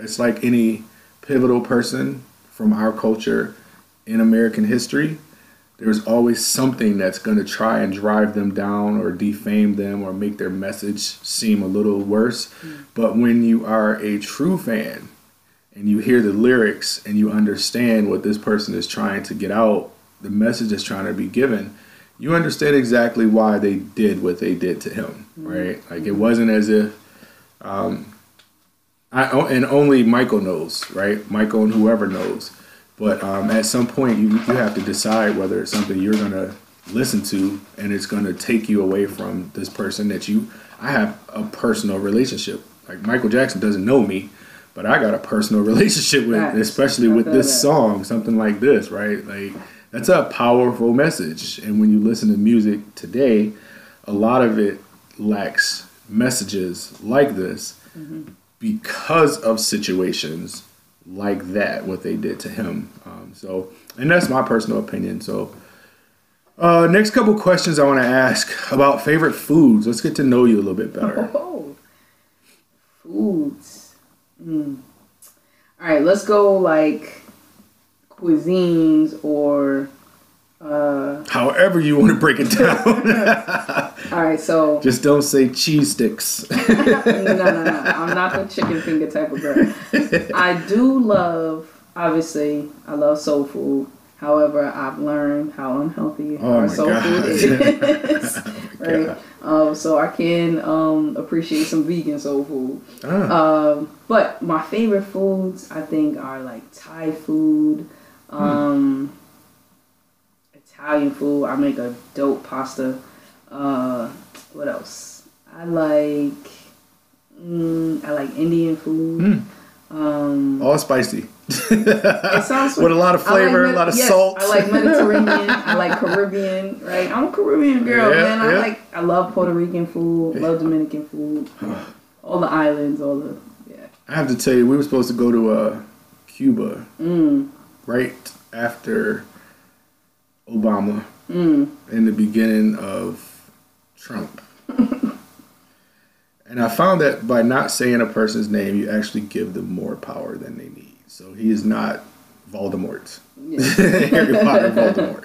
it's like any pivotal person from our culture in American history. There's always something that's going to try and drive them down or defame them or make their message seem a little worse. Mm. But when you are a true fan and you hear the lyrics and you understand what this person is trying to get out, the message is trying to be given, you understand exactly why they did what they did to him, right? Like it wasn't as if, and only Michael knows, right? Michael and whoever knows. But at some point, you have to decide whether it's something you're going to listen to and it's going to take you away from this person that I have a personal relationship. Like Michael Jackson doesn't know me, but I got a personal relationship with, especially with this song, something like this, right? Like, that's a powerful message. And when you listen to music today, a lot of it lacks messages like this because of situations like that, what they did to him. And that's my personal opinion. So next couple questions I want to ask about favorite foods. Let's get to know you a little bit better. Oh, foods. All right, let's go like cuisines or however you want to break it down. All right, so just don't say cheese sticks. No, I'm not the chicken finger type of girl. I do love, obviously, I love soul food. However, I've learned how unhealthy soul food is. Right? So I can appreciate some vegan soul food. But my favorite foods, I think, are like Thai food, Italian food. I make a dope pasta. What else? I like Indian food. All spicy. It sounds with a lot of flavor, like a lot of salt. I like Mediterranean. I like Caribbean. Right? I'm a Caribbean girl, man. I love Puerto Rican food. Love Dominican food. All the islands. I have to tell you, we were supposed to go to Cuba right after Obama in the beginning of Trump. And I found that by not saying a person's name, you actually give them more power than they need. So he is not Voldemort. Yes. Harry Potter Voldemort.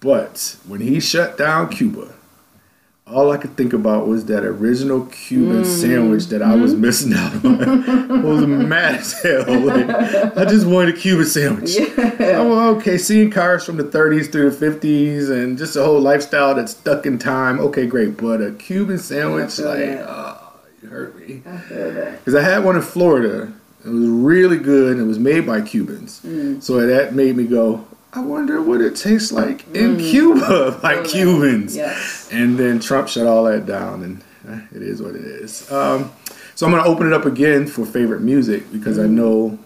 But when he shut down Cuba, all I could think about was that original Cuban sandwich that I was missing out on. I was mad as hell. Like, I just wanted a Cuban sandwich. Seeing cars from the 30s through the 50s and just a whole lifestyle that's stuck in time. Okay, great. But a Cuban sandwich, you hurt me. I feel that. Because I had one in Florida. It was really good, and it was made by Cubans. So that made me go, I wonder what it tastes like in Cuba by Cubans. Yes. And then Trump shut all that down, and it is what it is. So I'm going to open it up again for favorite music, because I know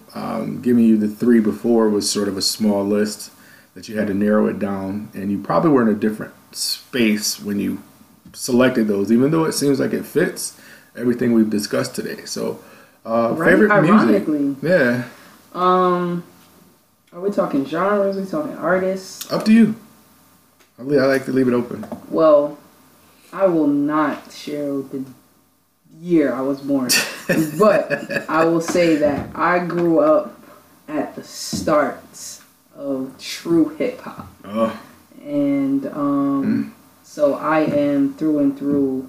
giving you the three before was sort of a small list that you had to narrow it down, and you probably were in a different space when you selected those, even though it seems like it fits everything we've discussed today. So favorite music. Yeah. Are we talking genres? Are we talking artists? Up to you. I like to leave it open. Well, I will not share the year I was born. But I will say that I grew up at the start of true hip-hop. And so I am through and through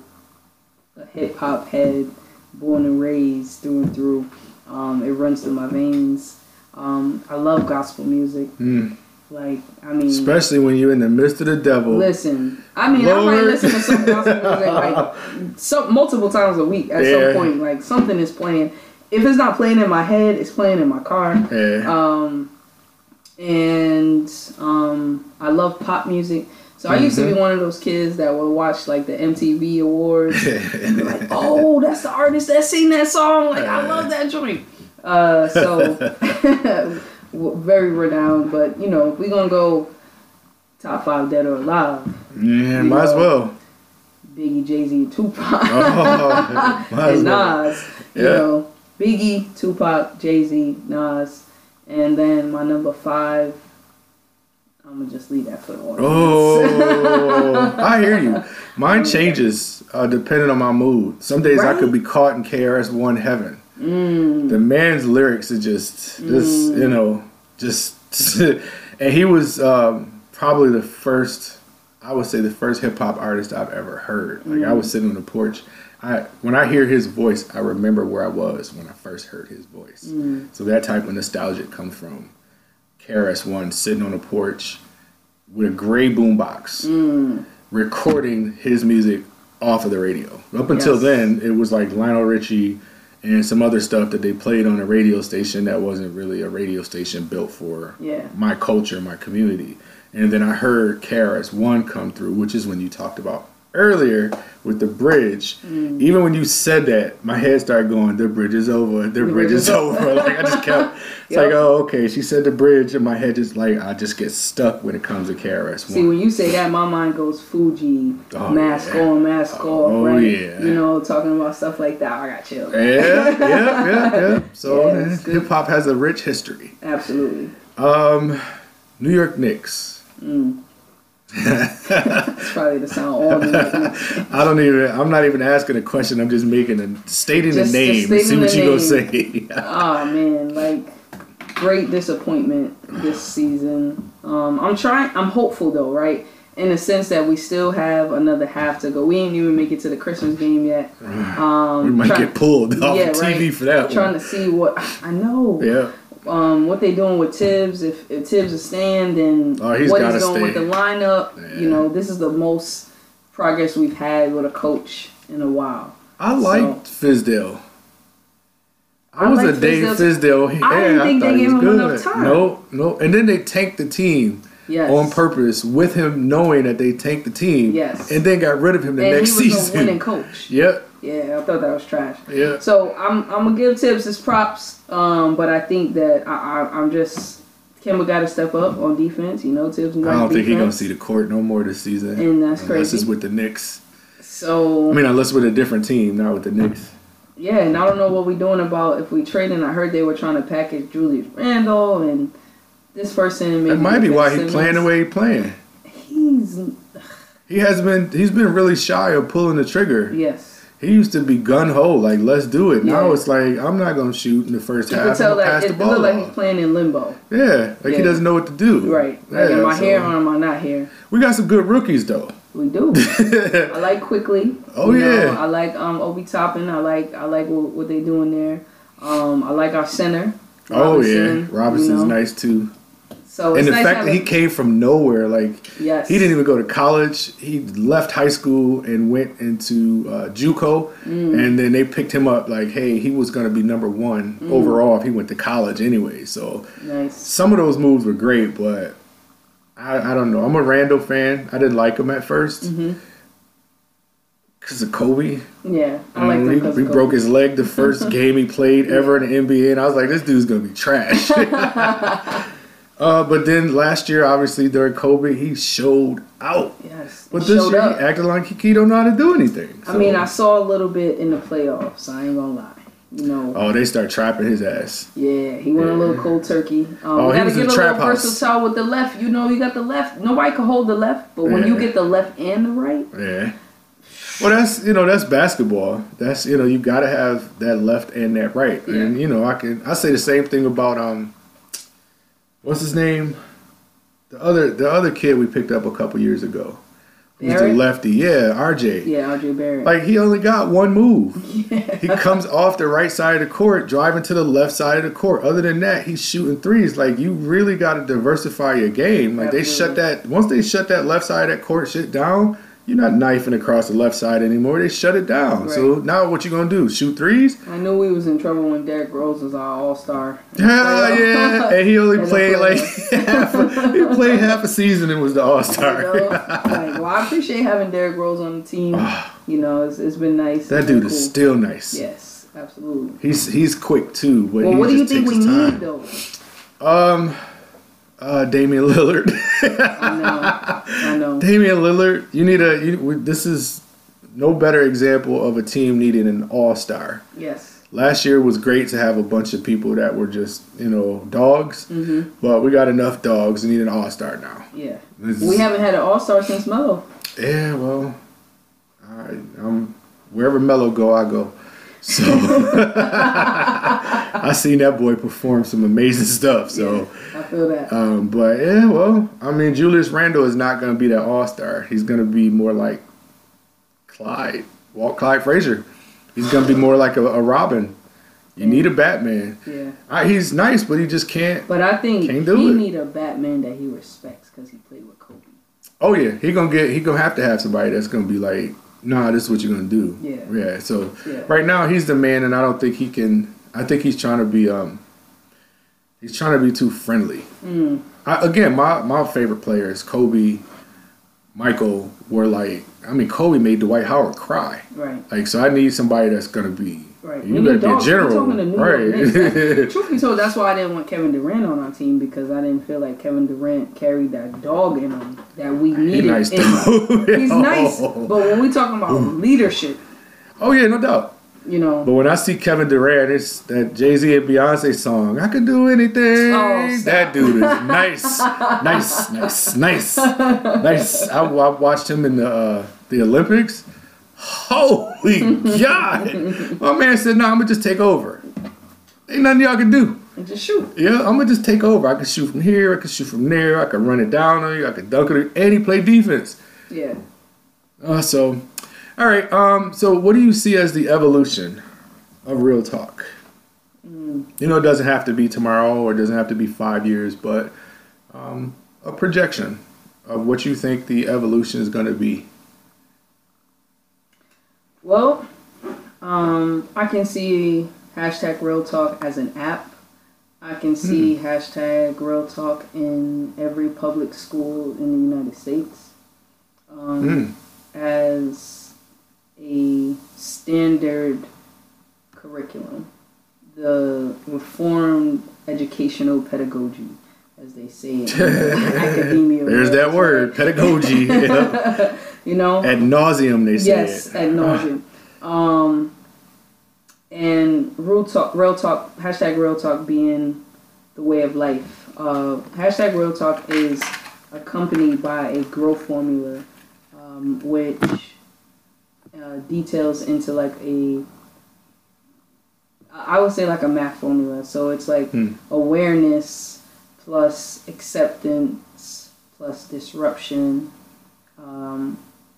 a hip-hop head. Born and raised through and through. It runs through my veins. I love gospel music. Like, I mean, especially when you're in the midst of the devil. Listen, I mean, Lord. I might listen to some gospel music like multiple times a week at some point. Like, something is playing. If it's not playing in my head, it's playing in my car. I love pop music. So I used to be one of those kids that would watch like the MTV Awards and be like, oh, that's the artist that sing that song. Like, I love that joint. Very renowned. But, you know, we're going to go top five dead or alive. Yeah, might as well. Biggie, Jay-Z, Tupac, and Nas. You know, Biggie, Tupac, Jay-Z, Nas. And then my number five. I'm going to just leave that for the audience. Oh, I hear you. Mine changes depending on my mood. Some days I could be caught in KRS-One heaven. The man's lyrics are just you know, just... And he was probably the first hip-hop artist I've ever heard. Like, I was sitting on the porch. When I hear his voice, I remember where I was when I first heard his voice. So that type of nostalgia comes from KRS-One sitting on a porch with a gray boombox, recording his music off of the radio. Up until then, it was like Lionel Richie and some other stuff that they played on a radio station that wasn't really a radio station built for my culture, my community. And then I heard KRS-One come through, which is when you talked about earlier with the bridge, even when you said that, my head started going, the bridge is over, the bridge is over. Like, I just kept, it's like, oh, okay, she said the bridge, and my head just, like, I just get stuck when it comes to KRS-One. See, when you say that, my mind goes Fuji, mask on, mask off, right? You know, talking about stuff like that, I got chills. Yeah. So, hip-hop has a rich history. Absolutely. New York Knicks. It's probably the sound all the way. I'm not even asking a question. I'm just stating the name and see what you gonna say. Oh man, like great disappointment this season. I'm hopeful though, right? In the sense that we still have another half to go. We ain't even make it to the Christmas game yet. We might get pulled off TV for that. Trying to see what I know. Yeah. What they doing with Thibs? If Thibs is staying, then what he's doing with the lineup? Yeah. You know, this is the most progress we've had with a coach in a while. I liked Fizdale. I was a Dave Fizdale. I didn't think they gave him enough time. No, and then they tanked the team. Yes. On purpose, with him knowing that they tanked the team. Yes. And then got rid of him next season. And he was a winning coach. Yep. Yeah, I thought that was trash. Yeah. So I'm gonna give Thibs his props, but I think that I'm just Kemba got to step up on defense. You know, Thibs. I don't think he's gonna see the court no more this season. And that's crazy. Unless it's with the Knicks. So I mean, unless with a different team, not with the Knicks. Yeah, and I don't know what we're doing about if we trading. I heard they were trying to package Julius Randle and this person. That might be why he's playing the way he's playing. He's been really shy of pulling the trigger. Yes. He used to be gun-ho, like, let's do it. Yeah. Now it's like, I'm not going to shoot in the first half. You can tell that it looks like he's playing in limbo. Yeah, like he doesn't know what to do. Right. Like, am I here or am I not here? We got some good rookies, though. We do. I like Quickly. Oh, you know, I like Obi Toppin. I like what they doing there. I like our center. Robinson, Robinson's nice, too. So and the fact that he came from nowhere, like he didn't even go to college. He left high school and went into JUCO, and then they picked him up. Like, hey, he was going to be number one overall if he went to college anyway. So some of those moves were great, but I don't know. I'm a Randle fan. I didn't like him at first because of Kobe. Yeah, I like that because Kobe broke his leg the first game he played ever in the NBA, and I was like, this dude's going to be trash. But then last year, obviously, during COVID, he showed out. Yes. But this year, he acted like he don't know how to do anything. So. I mean, I saw a little bit in the playoffs. I ain't going to lie. You know. Oh, they start trapping his ass. Yeah, he went a little cold turkey. You got to give a little versatile with the left. You know, you got the left. Nobody can hold the left. But when you get the left and the right. Yeah. Well, that's basketball. That's, you got to have that left and that right. Yeah. And, I say the same thing about what's his name? The other kid we picked up a couple years ago. He's the lefty. Yeah, RJ. Yeah, RJ Barrett. Like, he only got one move. Yeah. He comes off the right side of the court, driving to the left side of the court. Other than that, he's shooting threes. Like, you really got to diversify your game. Like, Absolutely. They once they shut that left side of that court shit down, you're not knifing across the left side anymore. They shut it down. Right. So now what you going to do? Shoot threes? I knew we was in trouble when Derrick Rose was our all-star. Yeah. And he only played like half a season and was the all-star. I appreciate having Derrick Rose on the team. It's been nice. That dude is still nice. Yes, absolutely. He's quick, too. But what do you think we need, though? Damian Lillard. I know. Damian Lillard, this is no better example of a team needing an all-star. Yes. Last year was great to have a bunch of people that were just, dogs. Mm-hmm. But we got enough dogs to need an all-star now. Yeah. We haven't had an all-star since Melo. Yeah, well, all right. Wherever Melo go, I go. So I seen that boy perform some amazing stuff. So yeah, I feel that. But yeah, well, I mean, Julius Randle is not going to be that all-star. He's going to be more like Clyde Frazier. He's going to be more like a Robin. You need a Batman. Yeah, he's nice, but he just can't. But I think he need a Batman that he respects because he played with Kobe. Oh yeah, he gonna have to have somebody that's gonna be like, nah, this is what you're going to do. Yeah. Yeah. So right now he's the man, and I don't think he can. I think he's trying to be too friendly. Again, my favorite player is Kobe, Michael were like, I mean, Kobe made Dwight Howard cry. Right. Like, so I need somebody that's going to be, right. You better be a general. Right. Truth be told, that's why I didn't want Kevin Durant on our team, because I didn't feel like Kevin Durant carried that dog in him that we needed. Nice in him. He's nice. But when we talking about leadership. Oh, yeah, no doubt. You know, but when I see Kevin Durant, it's that Jay-Z and Beyonce song, I Could Do Anything. Oh, that dude is nice. nice. I watched him in the Olympics. Holy God. My man said, no, I'm going to just take over. Ain't nothing y'all can do. Just shoot. Yeah, I'm going to just take over. I can shoot from here. I can shoot from there. I can run it down on you. I can dunk it. And he played defense. Yeah. So... All right, so what do you see as the evolution of Real Talk? You know, it doesn't have to be tomorrow or it doesn't have to be 5 years, but a projection of what you think the evolution is going to be. Well, I can see hashtag Real Talk as an app. I can see hashtag Real Talk in every public school in the United States. As a standard curriculum, the reformed educational pedagogy, as they say in academia. There's that word, pedagogy. Yeah. You know, ad nauseum they say. Yes, ad nauseum. And real talk, hashtag Real Talk being the way of life. Hashtag Real Talk is accompanied by a growth formula, which details into like I would say like a math formula. So it's like awareness plus acceptance plus disruption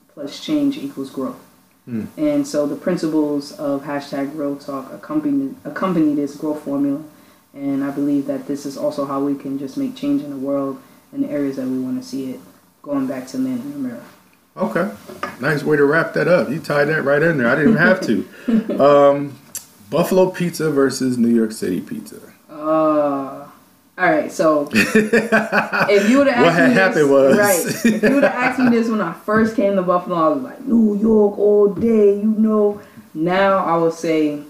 plus change equals growth. And so the principles of hashtag Real Talk accompany this growth formula. And I believe that this is also how we can just make change in the world in the areas that we want to see it, going back to man in the mirror. Okay, nice way to wrap that up. You tied that right in there. I didn't even have to. Buffalo pizza versus New York City pizza. All right. So if you would have asked if you would have asked me this when I first came to Buffalo, I was like New York all day, you know. Now I would say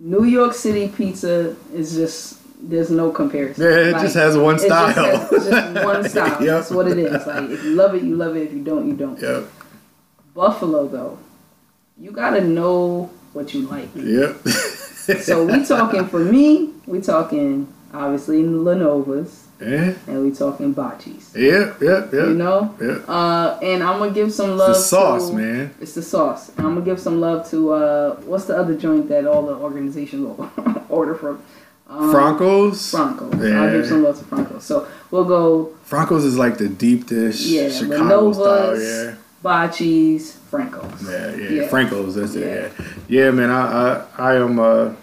New York City pizza is just. There's no comparison. Yeah, it just has one style. Just one style. Yep. That's what it is. Like, if you love it, you love it. If you don't, you don't. Yep. Buffalo, though, you got to know what you like. Yep. So we talking, for me, we talking, obviously, Lenovo's. Yeah. And we talking Bocce's. Yep, yep, yep. You know? Yep. And I'm going to give some love to... It's the sauce, man. It's the sauce. And I'm going to give some love to... what's the other joint that all the organizations will order from? Franco's. Yeah. I'll give some love to Franco's. So we'll go. Franco's is like the deep dish, Chicago style. Yeah, Bocce's, Franco's. Yeah. Franco's. That's it. Yeah, man. I am.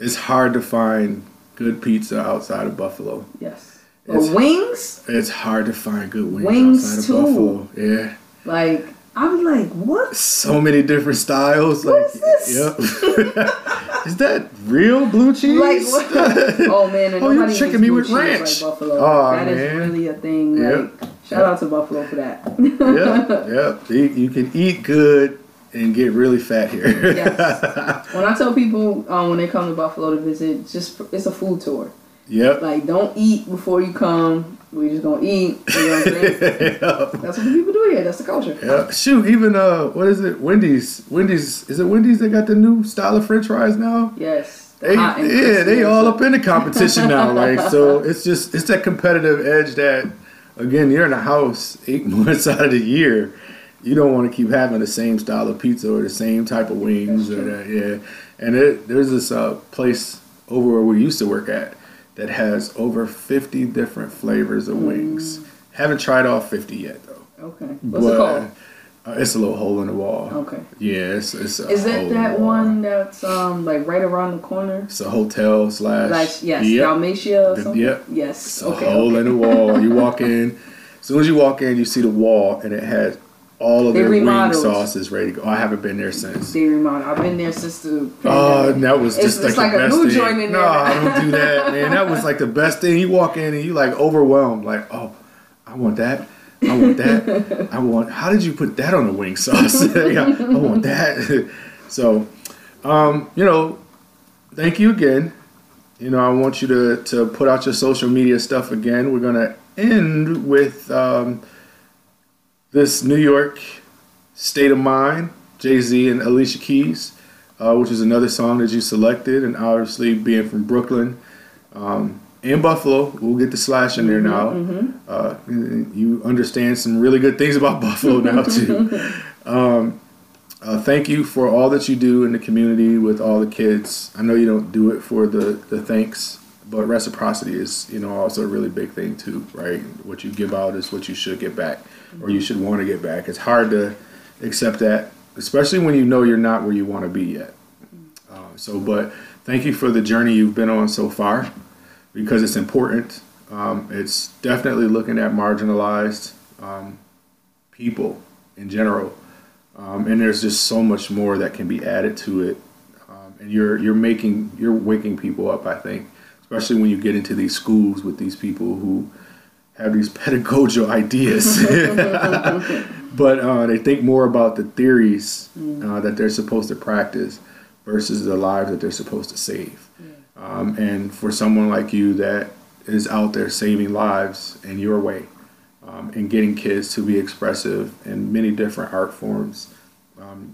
It's hard to find good pizza outside of Buffalo. Yes. But wings. It's hard to find good wings. Outside of Buffalo. Yeah. Like. I'm like, what? So many different styles. What is this? Yep. Is that real blue cheese? Like, what? Oh, man. And you're tricking me with ranch. Like Buffalo. Oh, that is really a thing. Yep. Like, shout out to Buffalo for that. Yep. You can eat good and get really fat here. Yes. When I tell people when they come to Buffalo to visit, it's a food tour. Yep. Like, don't eat before you come. We're just going to eat. We're gonna drink. That's what people do here. That's the culture. Yeah. Shoot, even, what is it? Wendy's. Is it Wendy's that got the new style of french fries now? Yes. They all up in the competition now. Like, so it's that competitive edge that, again, you're in a house 8 months out of the year. You don't want to keep having the same style of pizza or the same type of wings. And there's this place over where we used to work at that has over 50 different flavors of wings. Haven't tried all 50 yet, though. Okay. What's it called? It's a little hole in the wall. Okay. Yeah, it's a Is that that one that's like right around the corner? It's a hotel / yes, Dalmatia or something? Yep. Yes. It's a hole in the wall. You walk in. As soon as you walk in, you see the wall, and it has all of their wing sauces ready to go. I haven't been there since. They remodeled. I've been there since the... Oh, that was just like the best thing. It's like a new joint in there. No, I don't do that, man. That was like the best thing. You walk in and you like overwhelmed. Like, oh, I want that. I want that. I want, how did you put that on a wing sauce? Yeah, I want that. So, you know, thank you again. You know, I want you to put out your social media stuff again. We're going to end with this New York State of Mind, Jay-Z and Alicia Keys, which is another song that you selected. And obviously being from Brooklyn, in Buffalo, we'll get the slash in there now. Mm-hmm. You understand some really good things about Buffalo now, too. Thank you for all that you do in the community with all the kids. I know you don't do it for the thanks, but reciprocity is, you know, also a really big thing, too, right? What you give out is what you should get back, or you should want to get back. It's hard to accept that, especially when you know you're not where you want to be yet. But thank you for the journey you've been on so far, because it's important. It's definitely looking at marginalized people in general. And there's just so much more that can be added to it. And you're waking people up, I think, especially when you get into these schools with these people who have these pedagogical ideas. But they think more about the theories that they're supposed to practice versus the lives that they're supposed to save. Yeah. And for someone like you that is out there saving lives in your way, and getting kids to be expressive in many different art forms,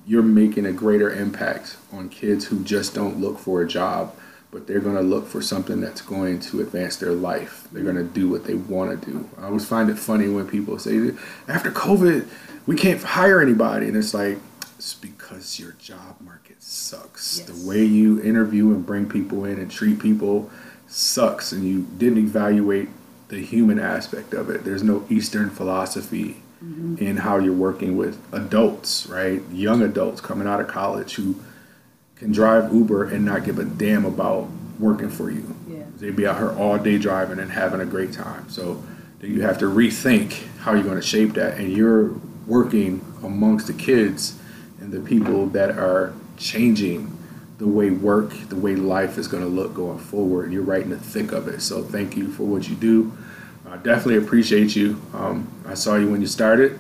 you're making a greater impact on kids who just don't look for a job, but they're going to look for something that's going to advance their life. They're going to do what they want to do. I always find it funny when people say, after COVID, we can't hire anybody. And it's like, it's because your job market sucks. Yes. The way you interview and bring people in and treat people sucks, and you didn't evaluate the human aspect of it. There's no Eastern philosophy in how you're working with adults, right? Young adults coming out of college who can drive Uber and not give a damn about working for you. Yeah. They'd be out here all day driving and having a great time. So you have to rethink how you're going to shape that, and you're working amongst the kids and the people that are changing the way work, the way life is going to look going forward, and you're right in the thick of it. So thank you for what you do. I definitely appreciate you. I saw you when you started.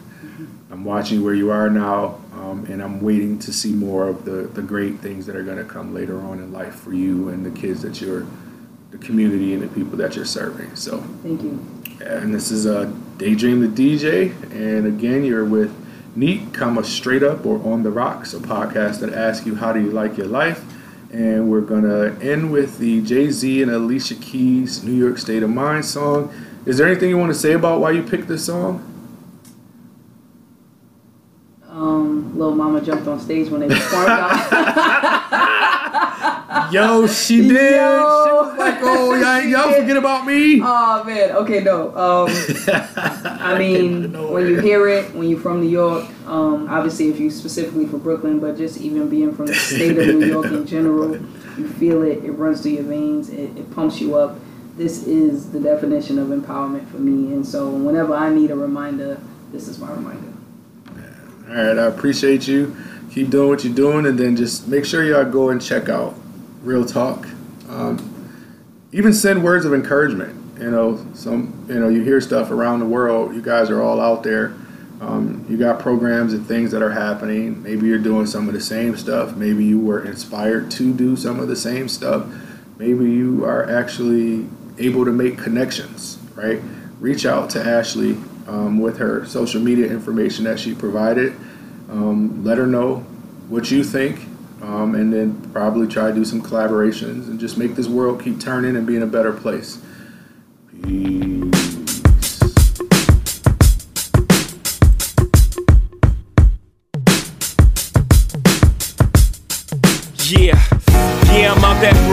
I'm watching where you are now, and I'm waiting to see more of the great things that are going to come later on in life for you and the kids that you're, the community and the people that you're serving. So thank you. And this is Daydream the DJ, and again, you're with Neat, Straight Up or On the Rocks, a podcast that asks you how do you like your life. And we're going to end with the Jay-Z and Alicia Keys New York State of Mind song. Is there anything you want to say about why you picked this song? Lil Mama jumped on stage when they performed. Yo, she did. Yo. She was like, oh, y'all forget about me. Oh, man. Okay, no. I mean, when you hear it, when you're from New York, obviously if you specifically from Brooklyn, but just even being from the state of New York in general, you feel it. It runs through your veins. It pumps you up. This is the definition of empowerment for me. And so whenever I need a reminder, this is my reminder. All right. I appreciate you. Keep doing what you're doing. And then just make sure y'all go and check out Real Talk. Even send words of encouragement. You know, you hear stuff around the world. You guys are all out there. You got programs and things that are happening. Maybe you're doing some of the same stuff. Maybe you were inspired to do some of the same stuff. Maybe you are actually able to make connections, right? Reach out to Ashley with her social media information that she provided. Let her know what you think. And then probably try to do some collaborations and just make this world keep turning and be in a better place. Peace. Yeah, I'm out at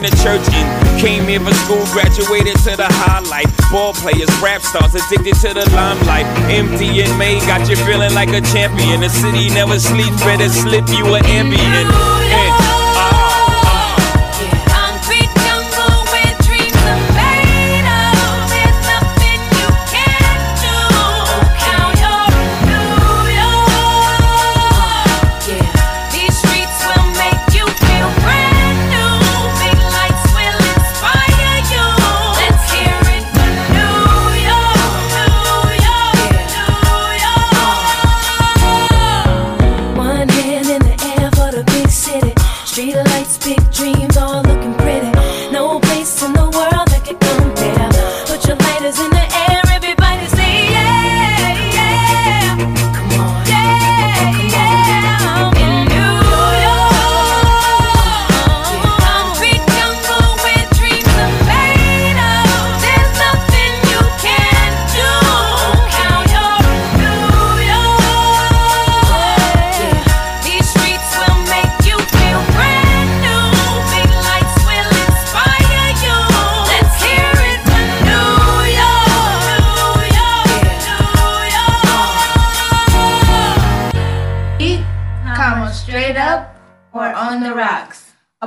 the church in. Came here for school, graduated to the highlight. Ball players, rap stars, addicted to the limelight. Empty in May, got you feeling like a champion. The city never sleeps, better slip you an ambient. And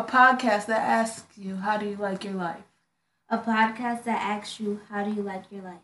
podcast that asks you, how do you like your life? A podcast that asks you, how do you like your life?